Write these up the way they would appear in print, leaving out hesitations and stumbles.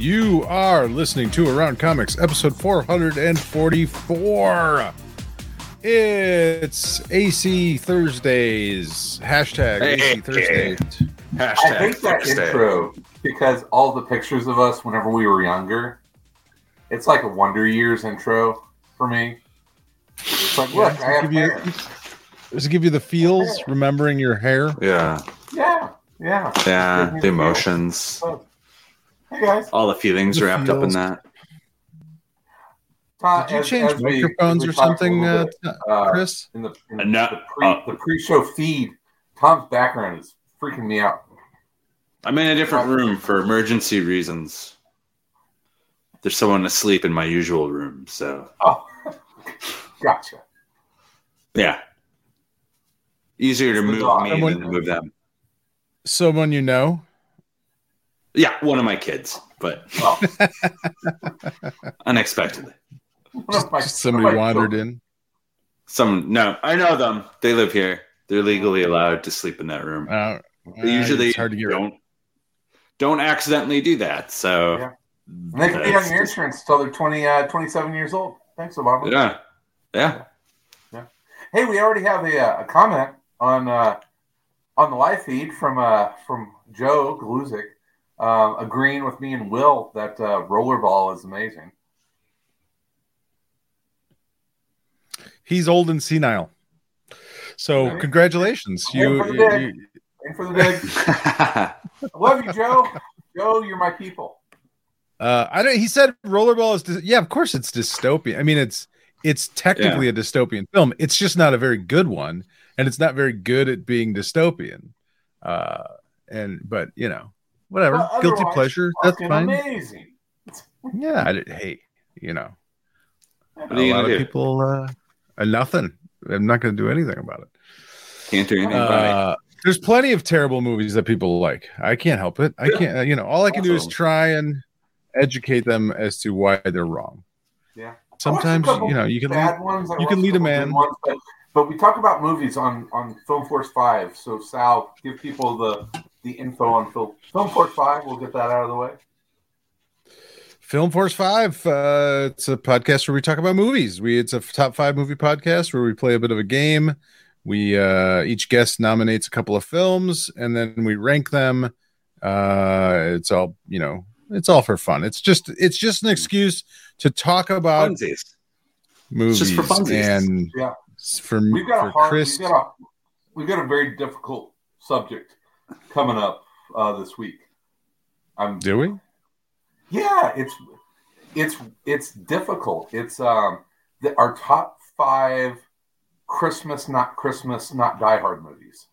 You are listening to Around Comics, episode 444. It's AC Thursdays. Hashtag AC Thursdays. Hashtag I think that Thursday. Intro, because all the pictures of us whenever we were younger, it's like a Wonder Years intro for me. It's like, look, I have hair. Does it give you the feels, remembering your hair? Yeah, the emotions. Feels. Hey guys. All the feelings wrapped up in that. Did you change microphones or something, Chris? In the pre-show feed, Tom's background is freaking me out. I'm in a different room for emergency reasons. There's someone asleep in my usual room, so. Oh, gotcha. Yeah. Easier to move me than to move them. Someone you know? Yeah, one of my kids, but unexpectedly. Just somebody wandered in. I know them. They live here. They're legally allowed to sleep in that room. They usually don't accidentally do that. So yeah. And they can be on your insurance until they're 27 years old. Thanks, Obama. Yeah. Hey, we already have a comment on the live feed from Joe Galuzik. Agreeing with me and Will that Rollerball is amazing. He's old and senile. So congratulations. In for the dig. I love you, Joe. Joe, you're my people. He said Rollerball is... of course it's dystopian. I mean, it's technically a dystopian film. It's just not a very good one. And it's not very good at being dystopian. But, you know. Whatever, guilty pleasure. That's fine. Amazing. Yeah, I didn't hate. You know, what are you gonna do? People, nothing. I'm not going to do anything about it. Can't do anything about it. There's plenty of terrible movies that people like. I can't help it. I can't. You know, all I can do is try and educate them as to why they're wrong. Yeah. Sometimes you can lead, a man. But we talk about movies on Film Force 5. So Sal, give people the info on Film Force 5. We'll get that out of the way. Film Force 5, it's a podcast where we talk about movies. It's a top 5 movie podcast where we play a bit of a game. We each guest nominates a couple of films, and then we rank them. It's all for fun. It's just an excuse to talk about funsies. Movies. It's just for funsies. And we've got a very difficult subject coming up this week. Do we? Yeah, it's difficult. It's our top 5 Christmas, not Die Hard movies.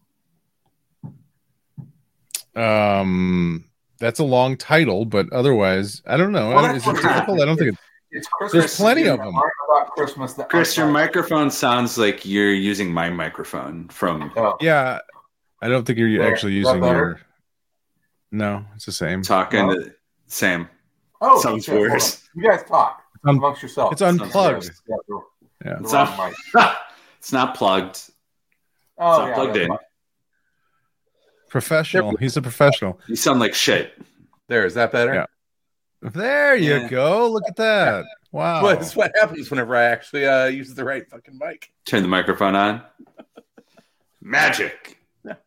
That's a long title, but otherwise, I don't know. Is it difficult? I don't think it's Christmas. There's plenty of them. Chris, your microphone sounds like you're using my microphone from. Oh. Yeah. I don't think you're actually using your. No, it's the same. Talking to Sam. Oh, sounds worse. You guys talk amongst yourselves. It's unplugged. Yeah. It's not plugged. Oh, it's not plugged in. Professional. He's a professional. You sound like shit. There, is that better? Yeah. There you go. Look at that. Wow. Well, that's what happens whenever I actually use the right fucking mic. Turn the microphone on. Magic. The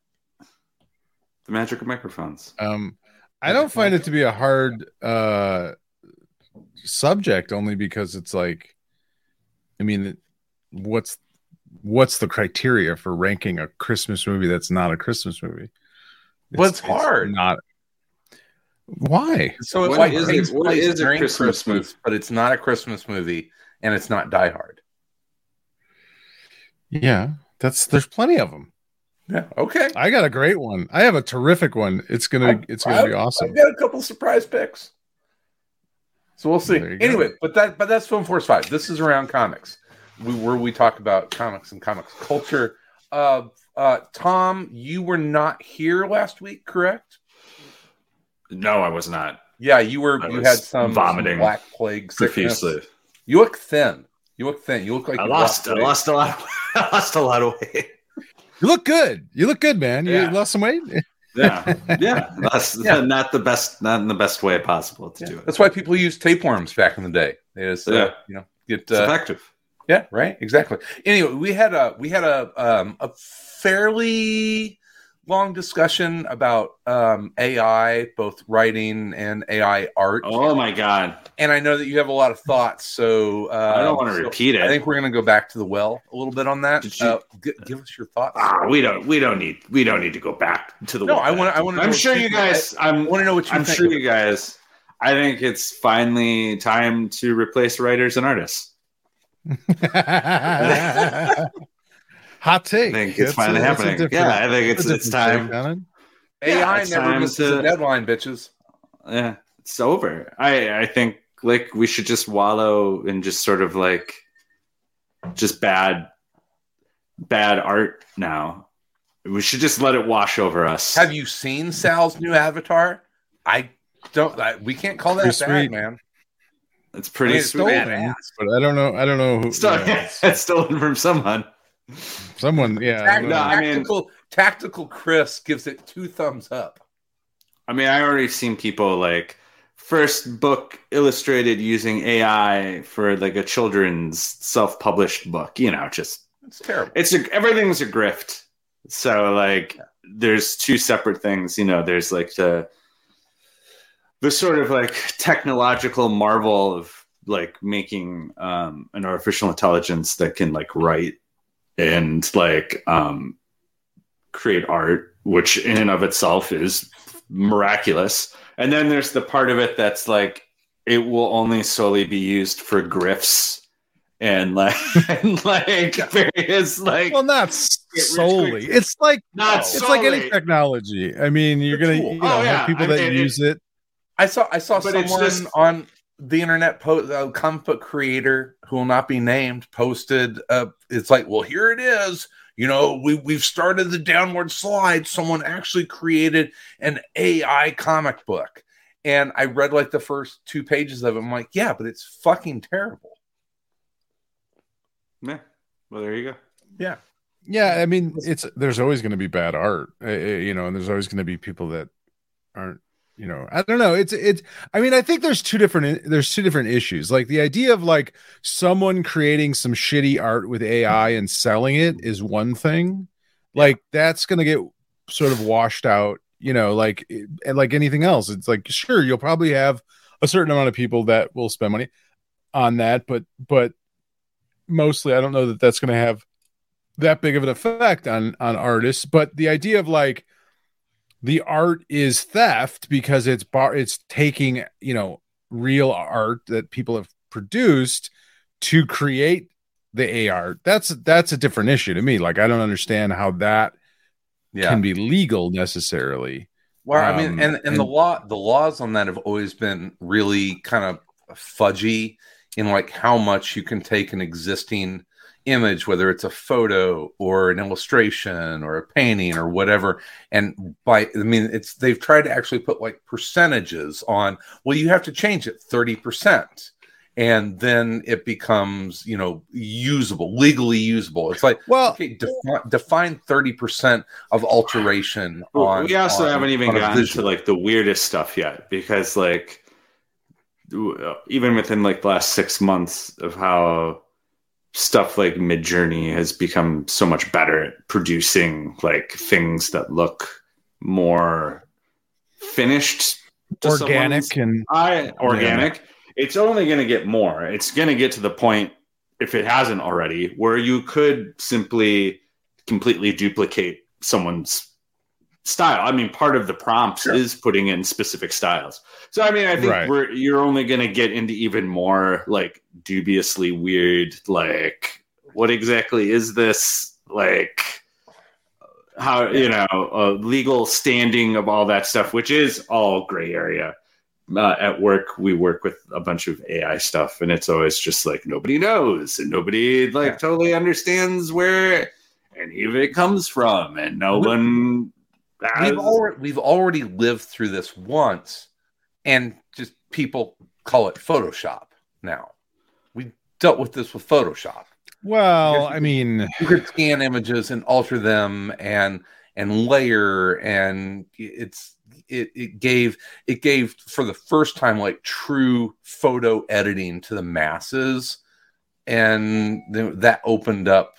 magic of microphones. I don't find it to be a hard subject, only because it's like, I mean, what's the criteria for ranking a Christmas movie that's not a Christmas movie? It's hard. Not why? So what is a Christmas movie? But it's not a Christmas movie, and it's not Die Hard. Yeah, there's plenty of them. Yeah. Okay. I got a great one. I have a terrific one. It's gonna be awesome. I've got a couple surprise picks, so we'll see. Anyway, but that's Film Force 5. This is Around Comics, where we talk about comics and comics culture. Tom, you were not here last week, correct? No, I was not. Yeah, you were. You had some vomiting, black plague sickness. Profusely. You look thin. You look like I lost a lot of weight. You look good. You look good, man. Yeah. You lost some weight. Yeah. Not in the best way possible to do it. That's why people used tapeworms back in the day. They just, it's effective. Yeah, right. Exactly. Anyway, we had a fairly long discussion about AI, both writing and AI art. Oh my God! And I know that you have a lot of thoughts, so I don't want to repeat it. I think we're going to go back to the well a little bit on that. Give us your thoughts. We don't need to go back to the well. I'm sure you guys. I think it's finally time to replace writers and artists. Hot take. I think it's finally happening. Yeah, I think it's time. AI never misses a deadline, bitches. Yeah, it's over. I think like we should just wallow in just sort of like just bad art now. We should just let it wash over us. Have you seen Sal's new avatar? We can't call that bad, man. It's pretty sweet, but I don't know who. It's stolen from someone. Tactical Chris gives it 2 thumbs up. I mean, I already seen people like first book illustrated using AI for like a children's self-published book. You know, just it's terrible. Everything's a grift. So like, there's 2 separate things. You know, there's like the sort of like technological marvel of like making an artificial intelligence that can like write and like create art, which in and of itself is miraculous. And then there's the part of it that's like it will only solely be used for grifts and like various like. Well, not solely. It's like it's like any technology. I mean, you're gonna have people that use it. I saw someone on the internet, a comic book creator who will not be named, posted. It's like, well, here it is. You know, we've started the downward slide. Someone actually created an AI comic book, and I read like the first 2 pages of it. I'm like, yeah, but it's fucking terrible. Yeah. Well, there you go. Yeah. Yeah. I mean, there's always going to be bad art, and there's always going to be people that aren't. You know, I don't know. I mean, I think there's two different issues. Like the idea of like someone creating some shitty art with AI and selling it is one thing. Like that's going to get sort of washed out, you know, like anything else. It's like, sure, you'll probably have a certain amount of people that will spend money on that. But mostly, I don't know that that's going to have that big of an effect on artists. But the idea of like, the art is theft because it's taking, you know, real art that people have produced to create the AR. That's a different issue to me. Like, I don't understand how that can be legal necessarily. Well, I mean, and the laws on that have always been really kind of fudgy in like how much you can take an existing image, whether it's a photo or an illustration or a painting or whatever, and they've tried to actually put like percentages on. Well, you have to change it 30%, and then it becomes usable, legally usable. It's like define 30% of alteration. On we also on, haven't even gotten to like the weirdest stuff yet, because like even within like the last 6 months of how stuff like Midjourney has become so much better at producing like things that look more finished, organic. It's only going to get more. It's going to get to the point, if it hasn't already, where you could simply completely duplicate someone's style. I mean, part of the prompts is putting in specific styles. So, I mean, I think you're only going to get into even more like dubiously weird, like what exactly is this? Like how, you know, legal standing of all that stuff, which is all gray area. At work, we work with a bunch of AI stuff, and it's always just like nobody knows and nobody totally understands where any of it comes from, and we've already lived through this once, and just people call it Photoshop now. We dealt with this with Photoshop. Well, I mean, you could scan images and alter them and layer, and it gave for the first time like true photo editing to the masses, and that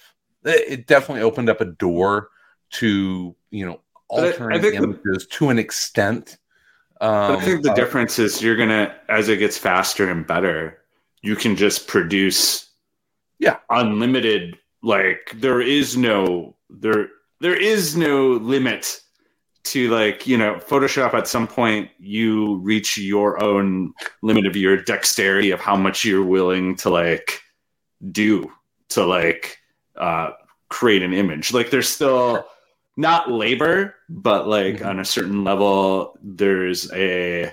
definitely opened up a door to, you know, altering images to an extent. But I think the difference is you're gonna, as it gets faster and better, you can just produce unlimited. Like there is no limit to, like, you know, Photoshop. At some point you reach your own limit of your dexterity of how much you're willing to create an image. Like there's still not labor, but on a certain level, there's a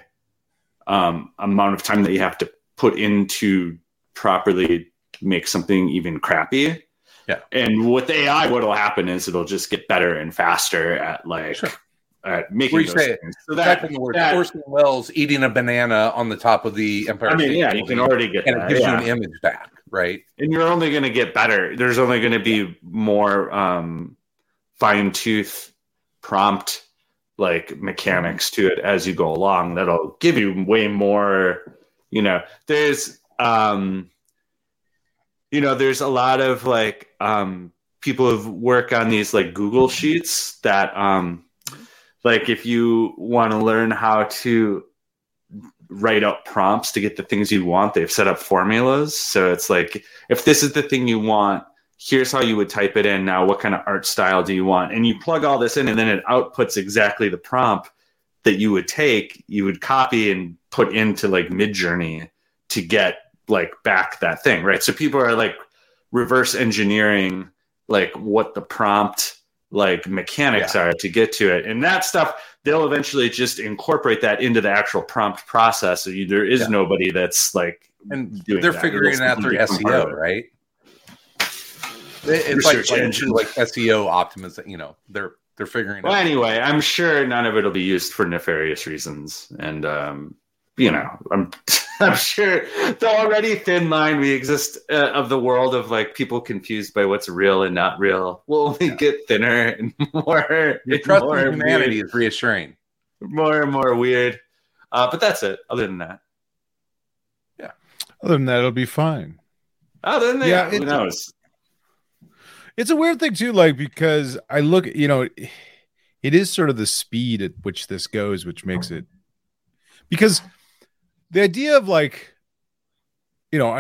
amount of time that you have to put in to properly make something even crappy. Yeah. And with AI, what'll happen is it'll just get better and faster at making those things. So that Orson Welles eating a banana on the top of the Empire State. I mean, you can already get that. And it gives you an image back, right? And you're only going to get better. There's only going to be more fine-tooth prompt mechanics to it as you go along. That'll give you way more, you know. There's you know, there's a lot of people who work on these Google Sheets that if you want to learn how to write up prompts to get the things you want, they've set up formulas. So it's if this is the thing you want, here's how you would type it in. Now, what kind of art style do you want? And you plug all this in, and then it outputs exactly the prompt that you would take, you would copy and put into Midjourney to get back that thing, right? So people are reverse engineering what the prompt mechanics are to get to it, and that stuff they'll eventually just incorporate that into the actual prompt process. So there is nobody that's doing they're that. Figuring out through SEO, right? It's like SEO optimization. You know, they're figuring. Well, anyway, I'm sure none of it'll be used for nefarious reasons, and you know, I'm sure the already thin line we exist of the world of people confused by what's real and not real will only get thinner and more. Your trust in humanity is reassuring. More and more weird. But that's it. Other than that. Yeah. Other than that, it'll be fine. Other than that, who knows? It's a weird thing too, because I look, you know, it is sort of the speed at which this goes, which makes it, because the idea of an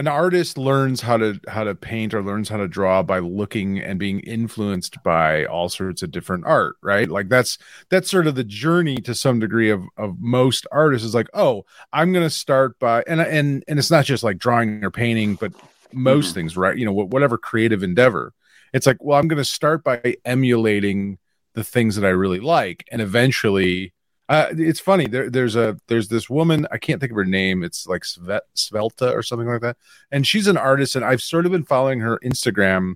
artist learns how to paint or learns how to draw by looking and being influenced by all sorts of different art, right? That's sort of the journey to some degree of most artists is I'm going to start by, and it's not just drawing or painting, but most things, right? You know, whatever creative endeavor, it's I'm going to start by emulating the things that I really like. And eventually, it's funny. There's this woman, I can't think of her name. It's Svelta or something like that. And she's an artist, and I've sort of been following her Instagram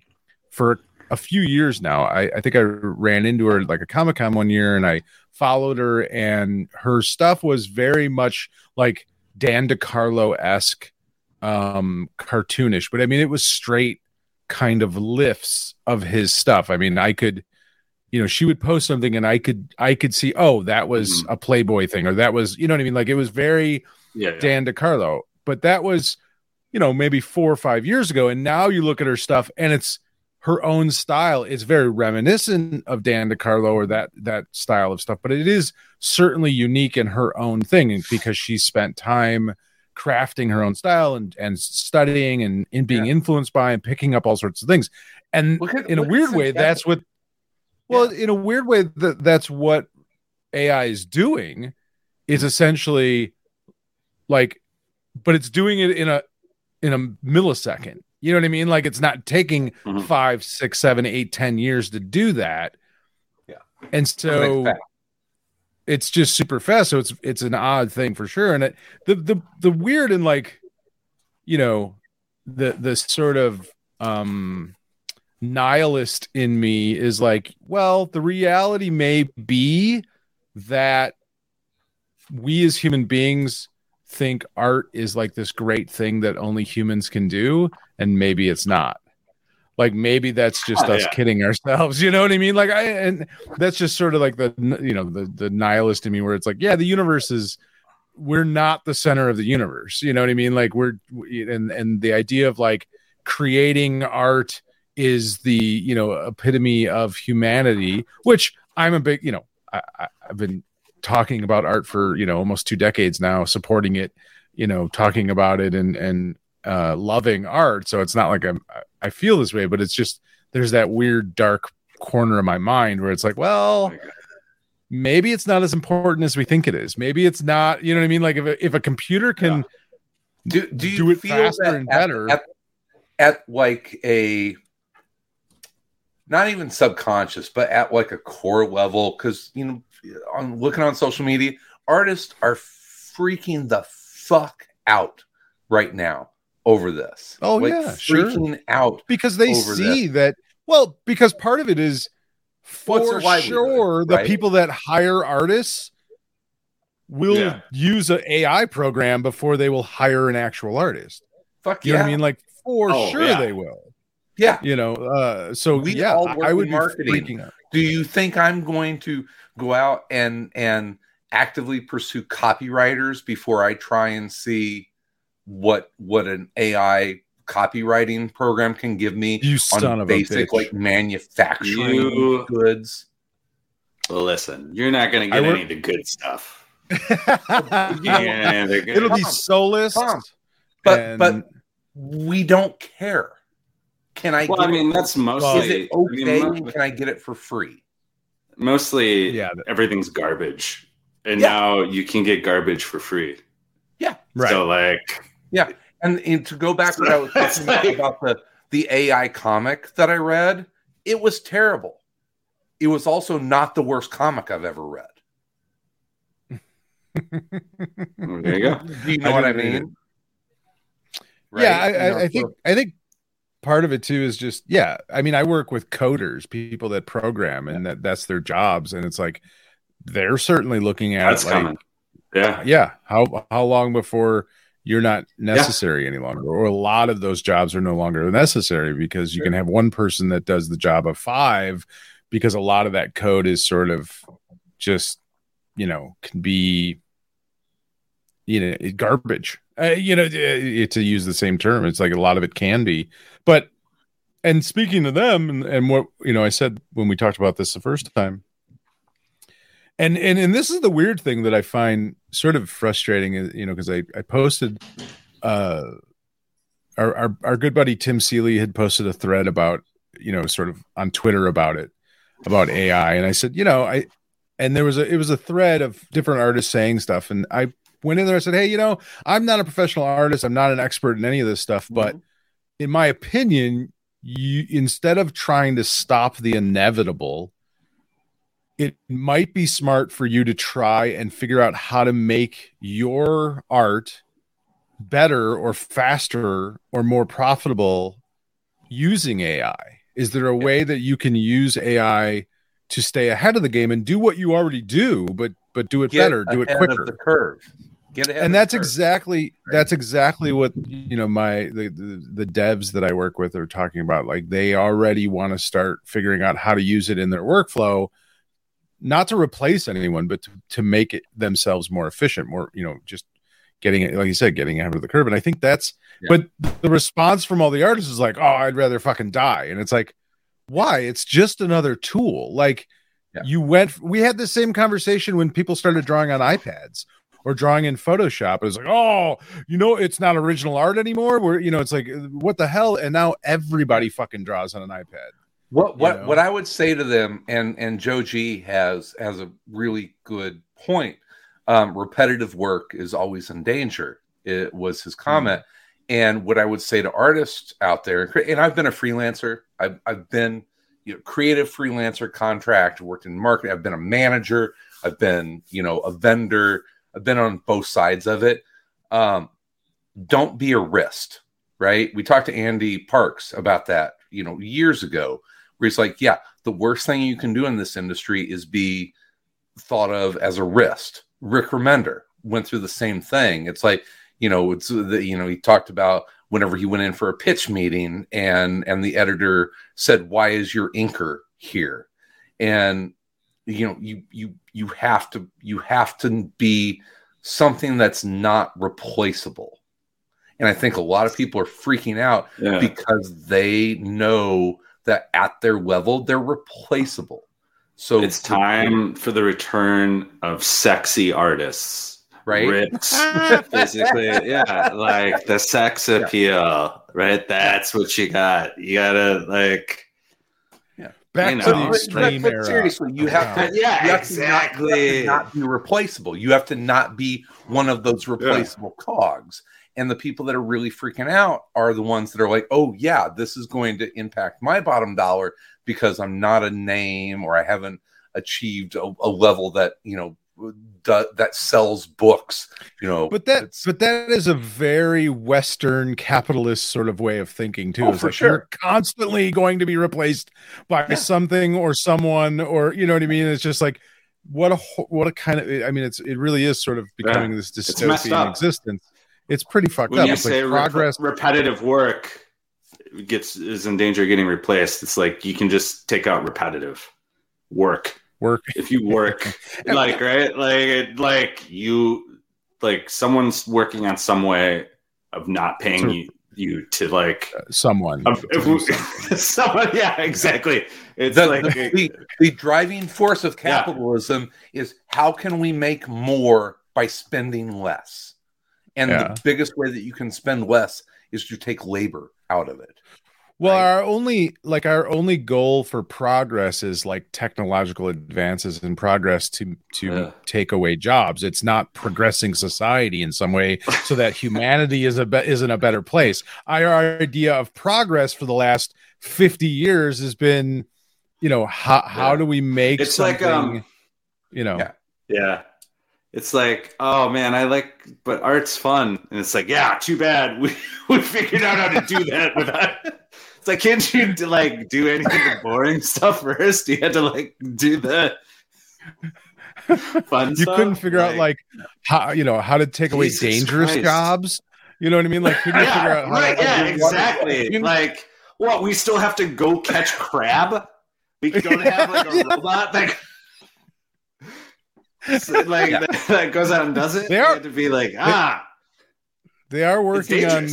for a few years now. I think I ran into her at a Comic-Con one year, and I followed her, and her stuff was very much Dan DiCarlo-esque, cartoonish. But I mean, it was straight kind of lifts of his stuff. I mean, I could, you know, she would post something and I could see, oh, that was a Playboy thing, or that was, you know what I mean? It was very Dan DiCarlo, but that was, you know, maybe 4 or 5 years ago. And now you look at her stuff and it's her own style. It's very reminiscent of Dan DiCarlo or that style of stuff, but it is certainly unique in her own thing because she spent time crafting her own style and studying and being influenced by and picking up all sorts of things. And in a weird way, that's what AI is doing, is essentially but it's doing it in a millisecond. You know what I mean? It's not taking 5, 6, 7, 8, 10 years to do that. Yeah. And so it's just super fast. So it's an odd thing for sure. And the weird and like, you know, the sort of nihilist in me is like, well, the reality may be that we as human beings think art is like this great thing that only humans can do. And maybe it's not. Like maybe that's just us kidding ourselves. You know what I mean? Like and that's just sort of like the, you know, the nihilist in me where it's like, yeah, the universe is, we're not the center of the universe. You know what I mean? Like and the idea of like creating art is the, you know, epitome of humanity, which I'm a big, you know, I've been talking about art for, you know, almost 2 decades now, supporting it, you know, talking about it and loving art. So it's not like I feel this way, but it's just, there's that weird dark corner of my mind where it's like, well, maybe it's not as important as we think it is. Maybe it's not, you know what I mean? Like if a computer can do it faster and better at like a, not even subconscious, but at like a core level, because, you know, on looking on social media, artists are freaking the fuck out right now over this. Oh, like, yeah, freaking out because they see this. That. Well, because part of it is for sure the people that hire artists will use an AI program before they will hire an actual artist. Fuck you know what I mean? Like for sure they will. Yeah, you know, so we all work I would in marketing. Do you think I'm going to go out and actively pursue copywriters before I try and see what an AI copywriting program can give me? You son of basic a bitch. Like manufacturing goods. Listen, you're not going to get any of the good stuff. It'll be soulless, but we don't care. Can I? Well, I mean, that's mostly. Is it okay? I mean, can I get it for free? Mostly, everything's garbage, and now you can get garbage for free. Yeah, right. So, like, and to go back to what I was talking about the AI comic that I read, it was terrible. It was also not the worst comic I've ever read. Well, there you go. Do you know what I mean? Right? Yeah, I think. Part of it too is just, I mean, I work with coders, people that program, and that's their jobs. And it's like, they're certainly looking at that's it. Like, how long before you're not necessary any longer, or a lot of those jobs are no longer necessary because you can have one person that does the job of 5, because a lot of that code is sort of just, you know, can be, you know, garbage. You know, to use the same term, it's like a lot of it can be. But, and speaking to them, and what, you know, I said when we talked about this the first time, and this is the weird thing that I find sort of frustrating, you know, because I posted, our good buddy Tim Seeley had posted a thread about, you know, sort of on Twitter about it, about AI. And I said, you know, it was a thread of different artists saying stuff, and I went in there and said, hey, you know, I'm not a professional artist. I'm not an expert in any of this stuff. But in my opinion, you, instead of trying to stop the inevitable, it might be smart for you to try and figure out how to make your art better or faster or more profitable using AI. Is there a way that you can use AI to stay ahead of the game and do what you already do, but do it better, do it quicker? Of the curve. Get ahead and that's exactly what, you know, the devs that I work with are talking about. Like, they already want to start figuring out how to use it in their workflow, not to replace anyone, but to make it themselves more efficient, more, you know, just getting it, like you said, getting ahead of the curve. And I think that's but the response from all the artists is like, oh, I'd rather fucking die. And it's like, why? It's just another tool. Like, we had the same conversation when people started drawing on iPads or drawing in Photoshop. It was like, oh, you know, it's not original art anymore. Where, you know, it's like, what the hell? And now everybody fucking draws on an iPad. What I would say to them, and Joe G has a really good point. Repetitive work is always in danger. It was his comment. And what I would say to artists out there, and I've been a freelancer. I've been creative freelancer contract, worked in marketing. I've been a manager. I've been, a vendor. I've been on both sides of it. Don't be a wrist, right? We talked to Andy Parks about that, years ago, where he's like, yeah, the worst thing you can do in this industry is be thought of as a wrist. Rick Remender went through the same thing. It's like, he talked about whenever he went in for a pitch meeting and the editor said, why is your inker here? And, you have to be something that's not replaceable. And I think a lot of people are freaking out because they know that at their level, they're replaceable. So it's time for the return of sexy artists, right? Rips, basically. Yeah. Like the sex appeal, right? That's what you got. You gotta back to the extreme era. Seriously, you have to not be replaceable. You have to not be one of those replaceable cogs. And the people that are really freaking out are the ones that are like, oh, yeah, this is going to impact my bottom dollar because I'm not a name or I haven't achieved a level that, that sells books, but that is a very Western capitalist sort of way of thinking too. You're constantly going to be replaced by something or someone, or you know what I mean. It's just like what a kind of. I mean, it really is sort of becoming this dystopian existence. It's pretty fucked up. It's like progress, repetitive work is in danger of getting replaced. It's like you can just take out repetitive work. If you work, someone's working on some way of not paying you to someone. Someone, yeah, exactly. It's the driving force of capitalism is how can we make more by spending less? And the biggest way that you can spend less is to take labor out of it. Well, our only goal for progress is technological advances and progress to take away jobs. It's not progressing society in some way so that humanity is in a better place. Our idea of progress for the last 50 years has been, how do we make something? It's like, oh man, but art's fun, and it's too bad we figured out how to do that without. It's like, can't you do anything boring stuff first? You had to do the fun stuff. You couldn't figure out how how to take away dangerous jobs. You know what I mean? Couldn't you figure out how to exactly. We still have to go catch crab? We don't have a robot that goes out and does it. You have to be They are working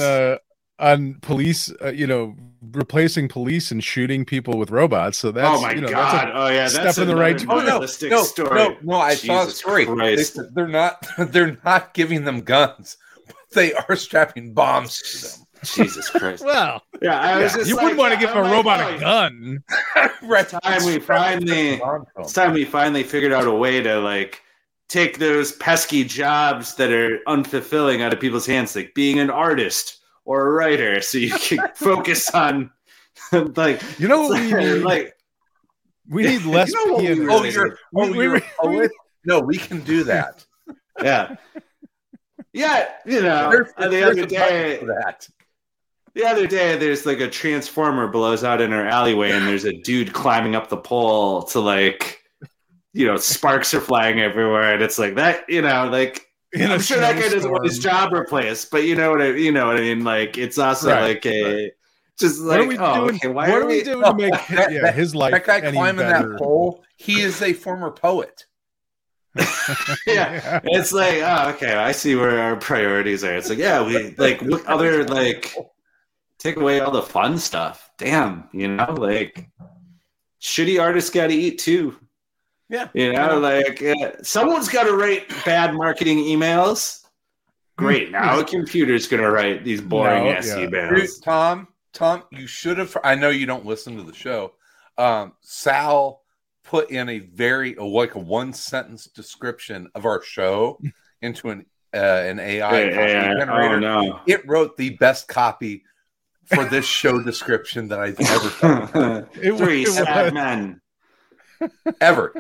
on police, replacing police and shooting people with robots. So that's God! That's in the right direction. No! I saw a story. They're not giving them guns, but they are strapping bombs to them. Jesus Christ! Well, yeah, you wouldn't want to give a robot a gun. It's time we finally figured out a way to take those pesky jobs that are unfulfilling out of people's hands, like being an artist or a writer, so you can focus on what we need? We need less. We can do that. Yeah, the other day, there's a transformer blows out in our alleyway, and there's a dude climbing up the pole to sparks are flying everywhere, and it's I'm sure that guy doesn't want his job replaced, but you know what I mean. It's also what are we doing to make his life? That guy climbing that pole, he is a former poet. It's I see where our priorities are. It's we what other take away all the fun stuff. Damn, shitty artists got to eat too. Yeah, someone's got to write bad marketing emails. Great, now a computer's gonna write these boring ass emails. Dude, Tom, you should have. I know you don't listen to the show. Sal put in a very a one sentence description of our show into an AI generator. It wrote the best copy for this show description that I've ever found. Three sad men. Ever.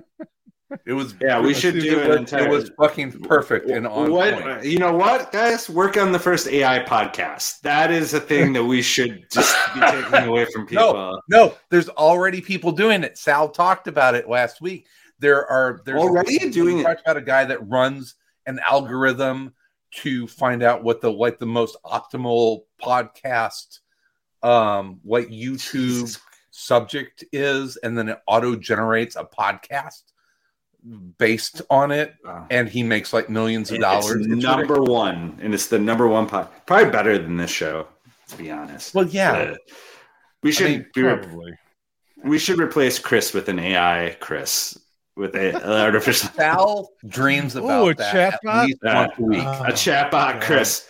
It was. Yeah, we should do it. It was fucking perfect and on point. You know what, guys? Work on the first AI podcast. That is a thing that we should just be taking away from people. No, there's already people doing it. Sal talked about it last week. There's already doing it. Talked about a guy that runs an algorithm to find out what the like the most optimal podcast, like YouTube subject is, and then it auto generates a podcast based on it, and he makes like millions of dollars. It's number ridiculous. One, and it's the number one pod. Probably better than this show, to be honest. Well, yeah, we should we should replace Chris with an AI Chris with an artificial. Sal dreams about that at least once a week. A chatbot, Chris.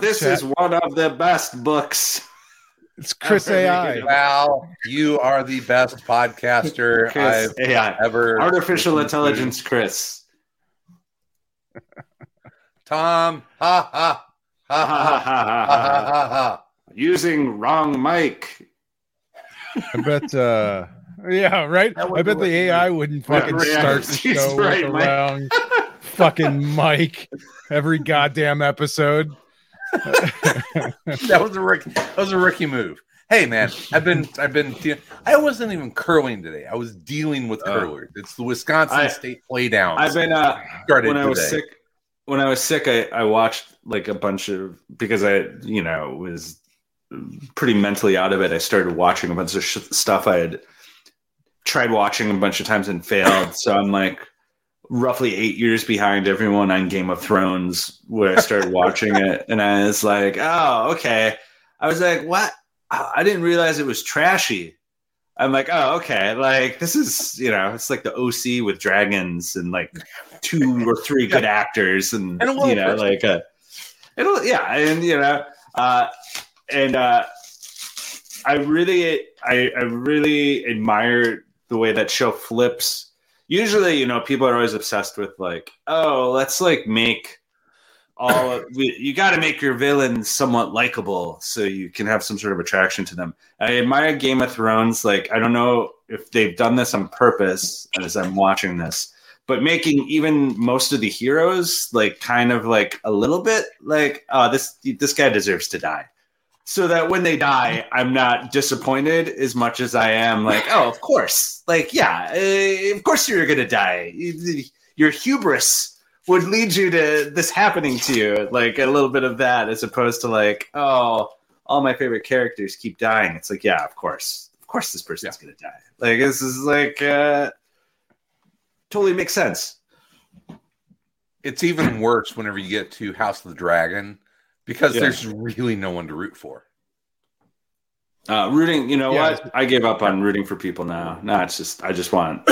This is one of the best books. It's Chris AI. Wow, you are the best podcaster I've ever. Artificial intelligence, Chris. Tom, ha ha ha ha ha ha ha ha. Using wrong mic. I bet. Yeah, right. I bet the AI wouldn't fucking start the show with a wrong fucking mic every goddamn episode. That was a rookie move. Hey man, I wasn't even curling today. I was dealing with curlers. It's the Wisconsin State Playdowns. I've been when I was sick. I watched like a bunch of because I was pretty mentally out of it. I started watching a bunch of stuff I had tried watching a bunch of times and failed. So I'm like roughly 8 years behind everyone on Game of Thrones where I started watching it. And I was like, oh, okay. I was like, what? I didn't realize it was trashy. I'm like, oh, okay. Like this is, it's like the OC with dragons and like 2 or 3 good actors. And I really admire the way that show flips. Usually, people are always obsessed with like, oh, let's like make you got to make your villain somewhat likable so you can have some sort of attraction to them. I admire Game of Thrones. Like, I don't know if they've done this on purpose as I'm watching this, but making even most of the heroes like kind of like a little bit like, oh, this guy deserves to die. So that when they die, I'm not disappointed as much as I am like, oh, of course. Like, yeah, of course you're going to die. Your hubris would lead you to this happening to you. Like a little bit of that as opposed to like, oh, all my favorite characters keep dying. It's like, yeah, of course. Of course this person's going to die. Like, this is like totally makes sense. It's even worse whenever you get to House of the Dragon. Because there's really no one to root for. What? I gave up on rooting for people now. No, it's just I just want.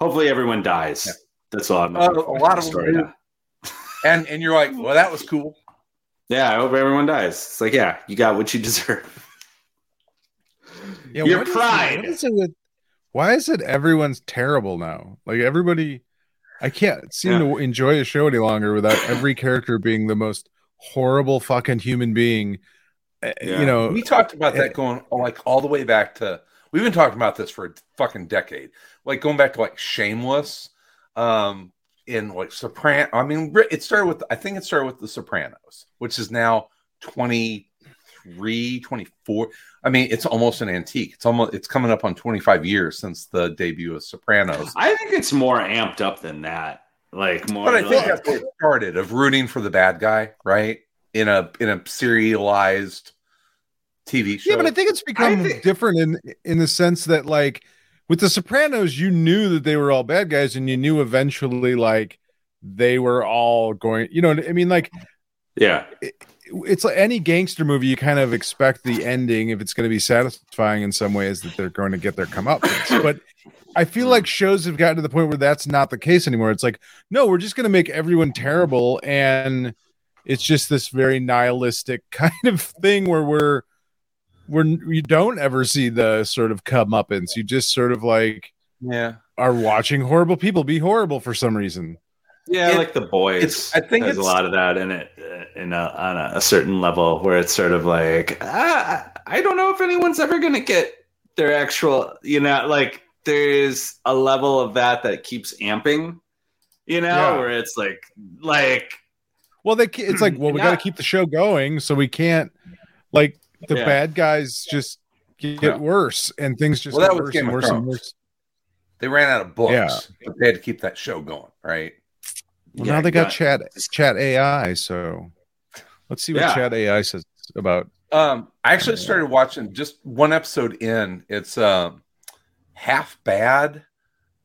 Hopefully, everyone dies. Yeah. That's all I'm. A lot of story now. And you're like, well, that was cool. Yeah, I hope everyone dies. It's like, yeah, you got what you deserve. Yeah, your pride. Why is it everyone's terrible now? Like everybody, I can't seem to enjoy a show any longer without every character being the most horrible fucking human being. We talked about that going like all the way back to, we've been talking about this for a fucking decade, like going back to like Shameless, in like Sopranos. I mean, it started with The Sopranos, which is now 23, 24. I mean, it's almost an antique. It's coming up on 25 years since the debut of Sopranos. I think it's more amped up than that. But I think that's where it started, of rooting for the bad guy, right? In a serialized TV show. Yeah, but I think it's become different in the sense that, like, with The Sopranos, you knew that they were all bad guys, and you knew eventually, like, they were all going. You know what I mean? Like, yeah, it's like any gangster movie. You kind of expect the ending, if it's going to be satisfying in some ways, that they're going to get their comeuppance. But I feel like shows have gotten to the point where that's not the case anymore. It's like, no, we're just going to make everyone terrible. And it's just this very nihilistic kind of thing where you don't ever see the sort of comeuppance. You just sort of like are watching horrible people be horrible for some reason. Yeah, like The Boys. I think there's a lot of that in it, on a certain level, where it's sort of like, I don't know if anyone's ever going to get their actual, like there's a level of that keeps amping, where it's like, well, it's like, well, we got to keep the show going, so we can't, like, the bad guys just get worse, and things just get worse and worse and worse. They ran out of books, but they had to keep that show going, right? Well, now they got chat AI, so let's see what chat AI says about. I actually started watching just one episode in. It's Half Bad.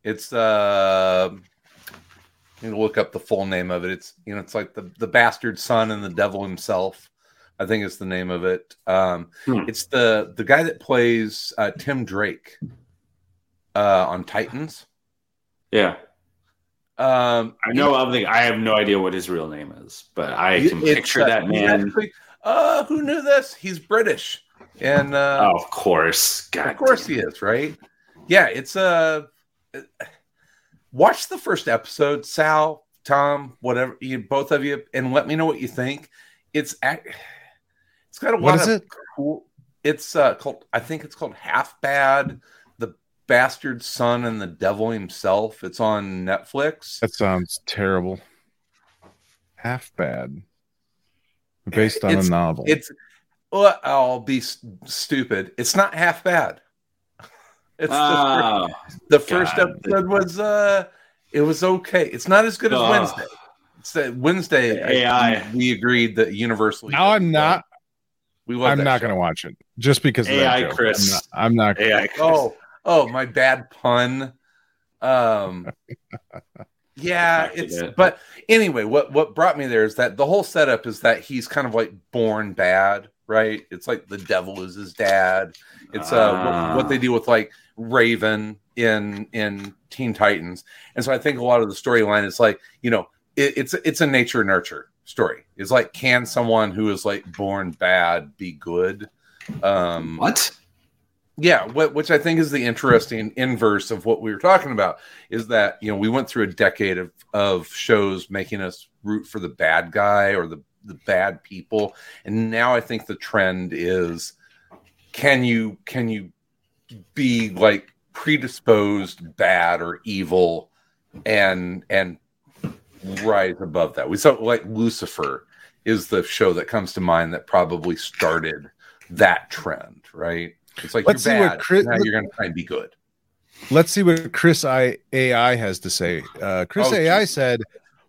It's I'm gonna look up the full name of it. It's it's like the bastard son and the devil himself, I think is the name of it. It's the guy that plays Tim Drake on Titans. Yeah. I know of the. I have no idea what his real name is, but I can picture that man. Who knew this? He's British, and oh, of course, he is, right? Yeah, it's watch the first episode, Sal, Tom, whatever, both of you, and let me know what you think. It's got a lot cool. It's called. I think it's called Half Bad. Bastard Son and the Devil Himself. It's on Netflix. That sounds terrible. Half Bad. Based on a novel. It's I'll be stupid. It's not half bad. It's the first episode was it was okay. It's not as good as Wednesday. It's that Wednesday AI. We agreed that universally. No, I'm not. I'm not going to watch it just because of AI, that joke. Chris. I'm not going to. Oh, my bad pun. Yeah, it's but anyway, what brought me there is that the whole setup is that he's kind of like born bad, right? It's like the devil is his dad. It's what they do with like Raven in Teen Titans. And so I think a lot of the storyline is like, it's a nature nurture story. It's like, can someone who is like born bad be good? What? Yeah, which I think is the interesting inverse of what we were talking about, is that we went through a decade of shows making us root for the bad guy or the bad people, and now I think the trend is, can you be like predisposed bad or evil and rise above that? We saw like Lucifer is the show that comes to mind that probably started that trend, right? It's like, let's you're see bad, what Chris, now you're going to try and be good. Let's see what Chris AI has to say. Chris AI said,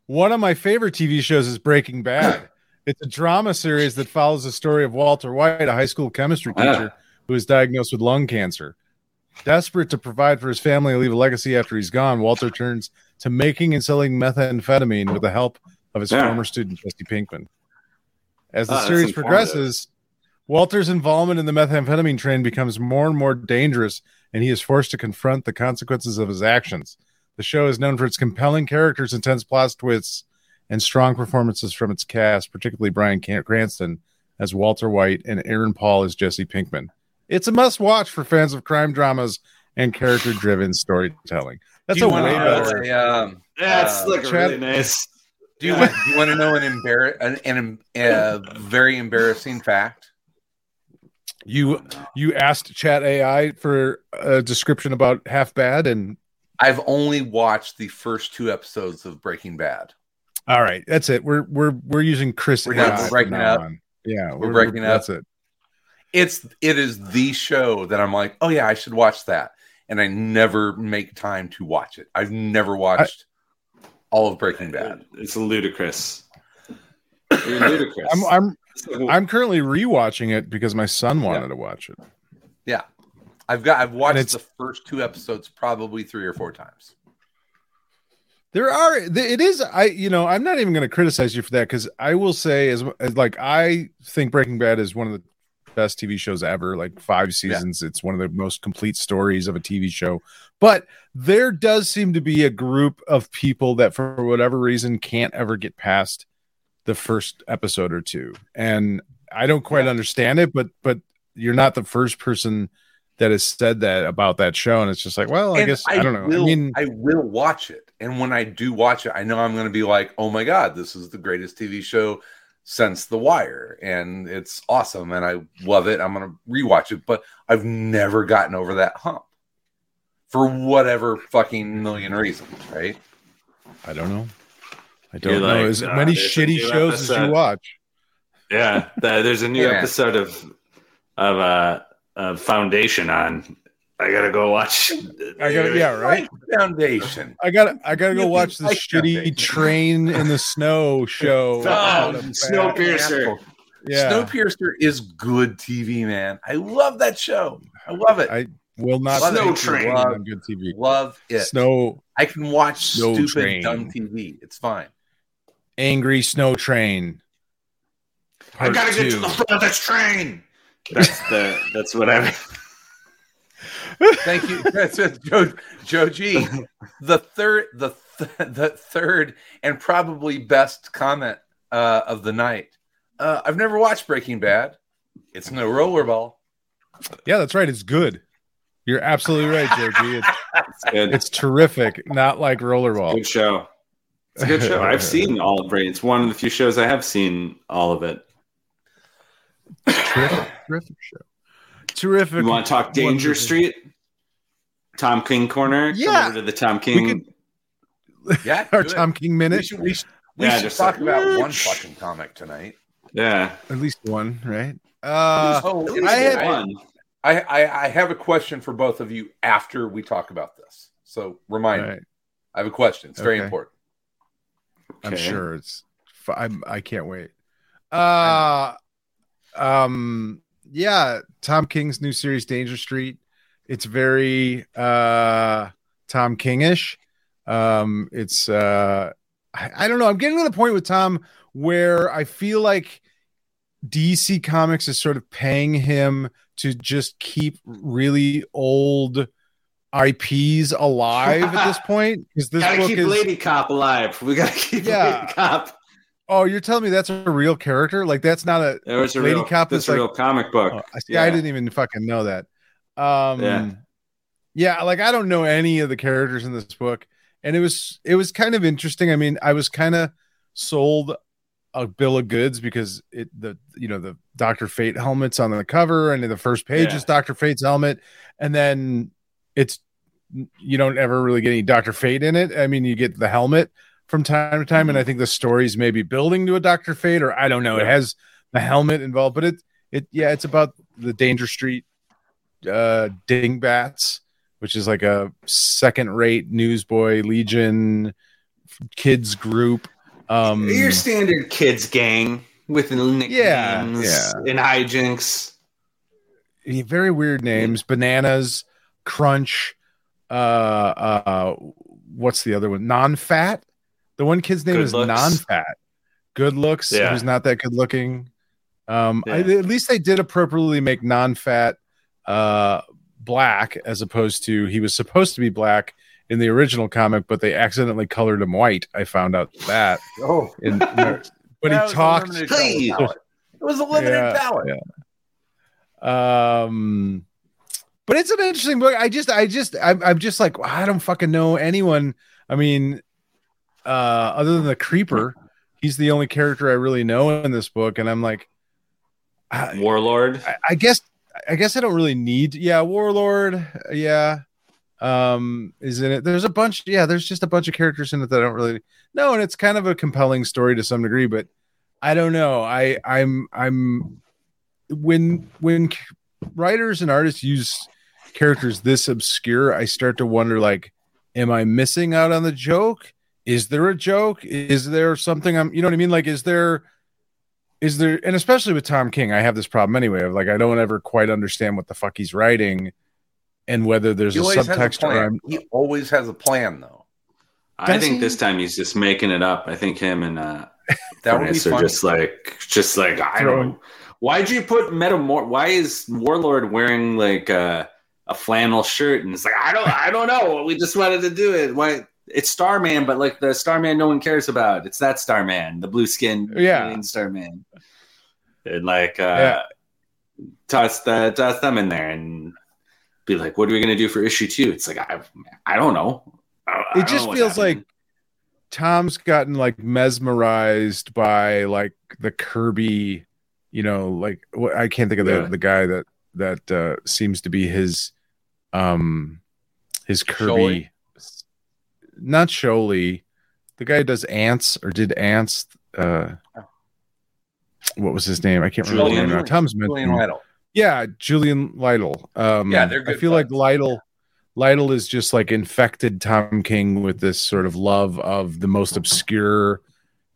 one of my favorite TV shows is Breaking Bad. It's a drama series that follows the story of Walter White, a high school chemistry teacher who is diagnosed with lung cancer. Desperate to provide for his family and leave a legacy after he's gone, Walter turns to making and selling methamphetamine with the help of his former student, Jesse Pinkman. As the series progresses, Walter's involvement in the methamphetamine trade becomes more and more dangerous, and he is forced to confront the consequences of his actions. The show is known for its compelling characters, intense plot twists, and strong performances from its cast, particularly Bryan Cranston as Walter White and Aaron Paul as Jesse Pinkman. It's a must-watch for fans of crime dramas and character-driven storytelling. That's a way better. That's really nice. Do you want to know a very embarrassing fact? You asked Chat AI for a description about Half Bad, and I've only watched the first two episodes of Breaking Bad. All right, that's it. We're using Chris. We're not breaking up. On. Yeah, we're breaking up. That's it. It is the show that I'm like, oh yeah, I should watch that, and I never make time to watch it. I've never watched all of Breaking Bad. It's ludicrous. You're ludicrous. I'm currently rewatching it because my son wanted to watch it. Yeah, I've watched the first two episodes probably 3 or 4 times. I'm not even going to criticize you for that, because I will say as I think Breaking Bad is one of the best TV shows ever. Like 5 seasons, it's one of the most complete stories of a TV show. But there does seem to be a group of people that, for whatever reason, can't ever get past the first episode or two, and I don't quite understand it, but you're not the first person that has said that about that show, and it's just like, well, I guess I don't know. I mean, I will watch it. And when I do watch it, I know I'm going to be like, oh my God, this is the greatest TV show since The Wire. And it's awesome. And I love it. I'm going to rewatch it. But I've never gotten over that hump for whatever fucking million reasons, right? I don't know. I don't know. Like, as many shitty shows as you watch. Yeah. There's a new episode of Foundation on. I gotta go watch. Foundation. I gotta go watch the shitty Foundation. Train in the snow show. Snowpiercer. Yeah. Snowpiercer is good TV, man. I love that show. I love it. I will not snow train. On good TV. Love it. Snow. I can watch stupid train. Dumb TV. It's fine. Angry Snow Train. I gotta get to the front of this train. That's what I mean. Thank you. That's Joe G. The third and probably best comment of the night. I've never watched Breaking Bad. It's no Rollerball. Yeah, that's right. It's good. You're absolutely right, Joe G. It's good. It's terrific. Not like Rollerball. Good show. It's a good show. I've seen all of it. It's one of the few shows I have seen all of it. Terrific show. Terrific. You want to talk Danger Street? Tom King corner? Yeah. Come over to the Tom King. Our Tom King minute. We should talk about one fucking comic tonight. Yeah. At least one, right? I have a question for both of you after we talk about this. So remind me. I have a question. It's very important. Okay. I'm sure it's. I can't wait. Yeah, Tom King's new series, Danger Street. It's very Tom King-ish. It's I don't know. I'm getting to the point with Tom where I feel like DC Comics is sort of paying him to just keep really old IPs alive at this point. Because this gotta book keep is Lady Cop alive. We gotta keep Lady Cop. Oh, you're telling me that's a real character? Like that's not a Lady Cop. That's a real comic book. Oh, I didn't even fucking know that. Like I don't know any of the characters in this book, and it was kind of interesting. I mean, I was kind of sold a bill of goods because the Doctor Fate helmet's on the cover, and in the first page is Doctor Fate's helmet, and then it's you don't ever really get any Doctor Fate in it. I mean, you get the helmet from time to time, and I think the story's maybe building to a Dr. Fate, or I don't know. It has the helmet involved, but it's about the Danger Street dingbats, which is like a second-rate newsboy legion kids group. Your standard kids gang with nicknames and hijinks. Very weird names: Bananas, Crunch. What's the other one? Non-fat. The one kid's name is Non-Fat. Good looks. Yeah. Who's not that good looking. At least they did appropriately make Non-Fat black, as opposed to he was supposed to be black in the original comic, but they accidentally colored him white. I found out that. But he talked. It was a limited palette. Yeah. But it's an interesting book. I'm just like, well, I don't fucking know anyone. I mean, other than the Creeper, he's the only character I really know in this book, and I'm like, Warlord. I guess I don't really need. Yeah, Warlord. Yeah, is in it. There's a bunch. Yeah, there's just a bunch of characters in it that I don't really know, and it's kind of a compelling story to some degree, but I don't know. I'm when writers and artists use characters this obscure, I start to wonder, like, am I missing out on the joke? Is there a joke? Is there something you know what I mean? Like, is there, and especially with Tom King, I have this problem anyway of like, I don't ever quite understand what the fuck he's writing and whether there's a subtext. He always has a plan, though. I think this time he's just making it up. I think him and that would be funny. just like I don't. Why'd you put Why is Warlord wearing like a flannel shirt? And it's like I don't know. We just wanted to do it. Why? It's Starman, but like the Starman no one cares about. It's that Starman, the blue skin, Starman. And like toss them in there and be like, what are we gonna do for issue 2? It's like I don't know. It just feels like Tom's gotten like mesmerized by like the Kirby, you know, like I can't think of the guy that seems to be his Kirby, Sholey? Not Sholey, the guy who does Ants or did Ants. What was his name? I can't remember the name. Tom's Julian Lytle. Yeah, Julian Lytle. They're good. I feel like Lytle is just like infected Tom King with this sort of love of the most obscure.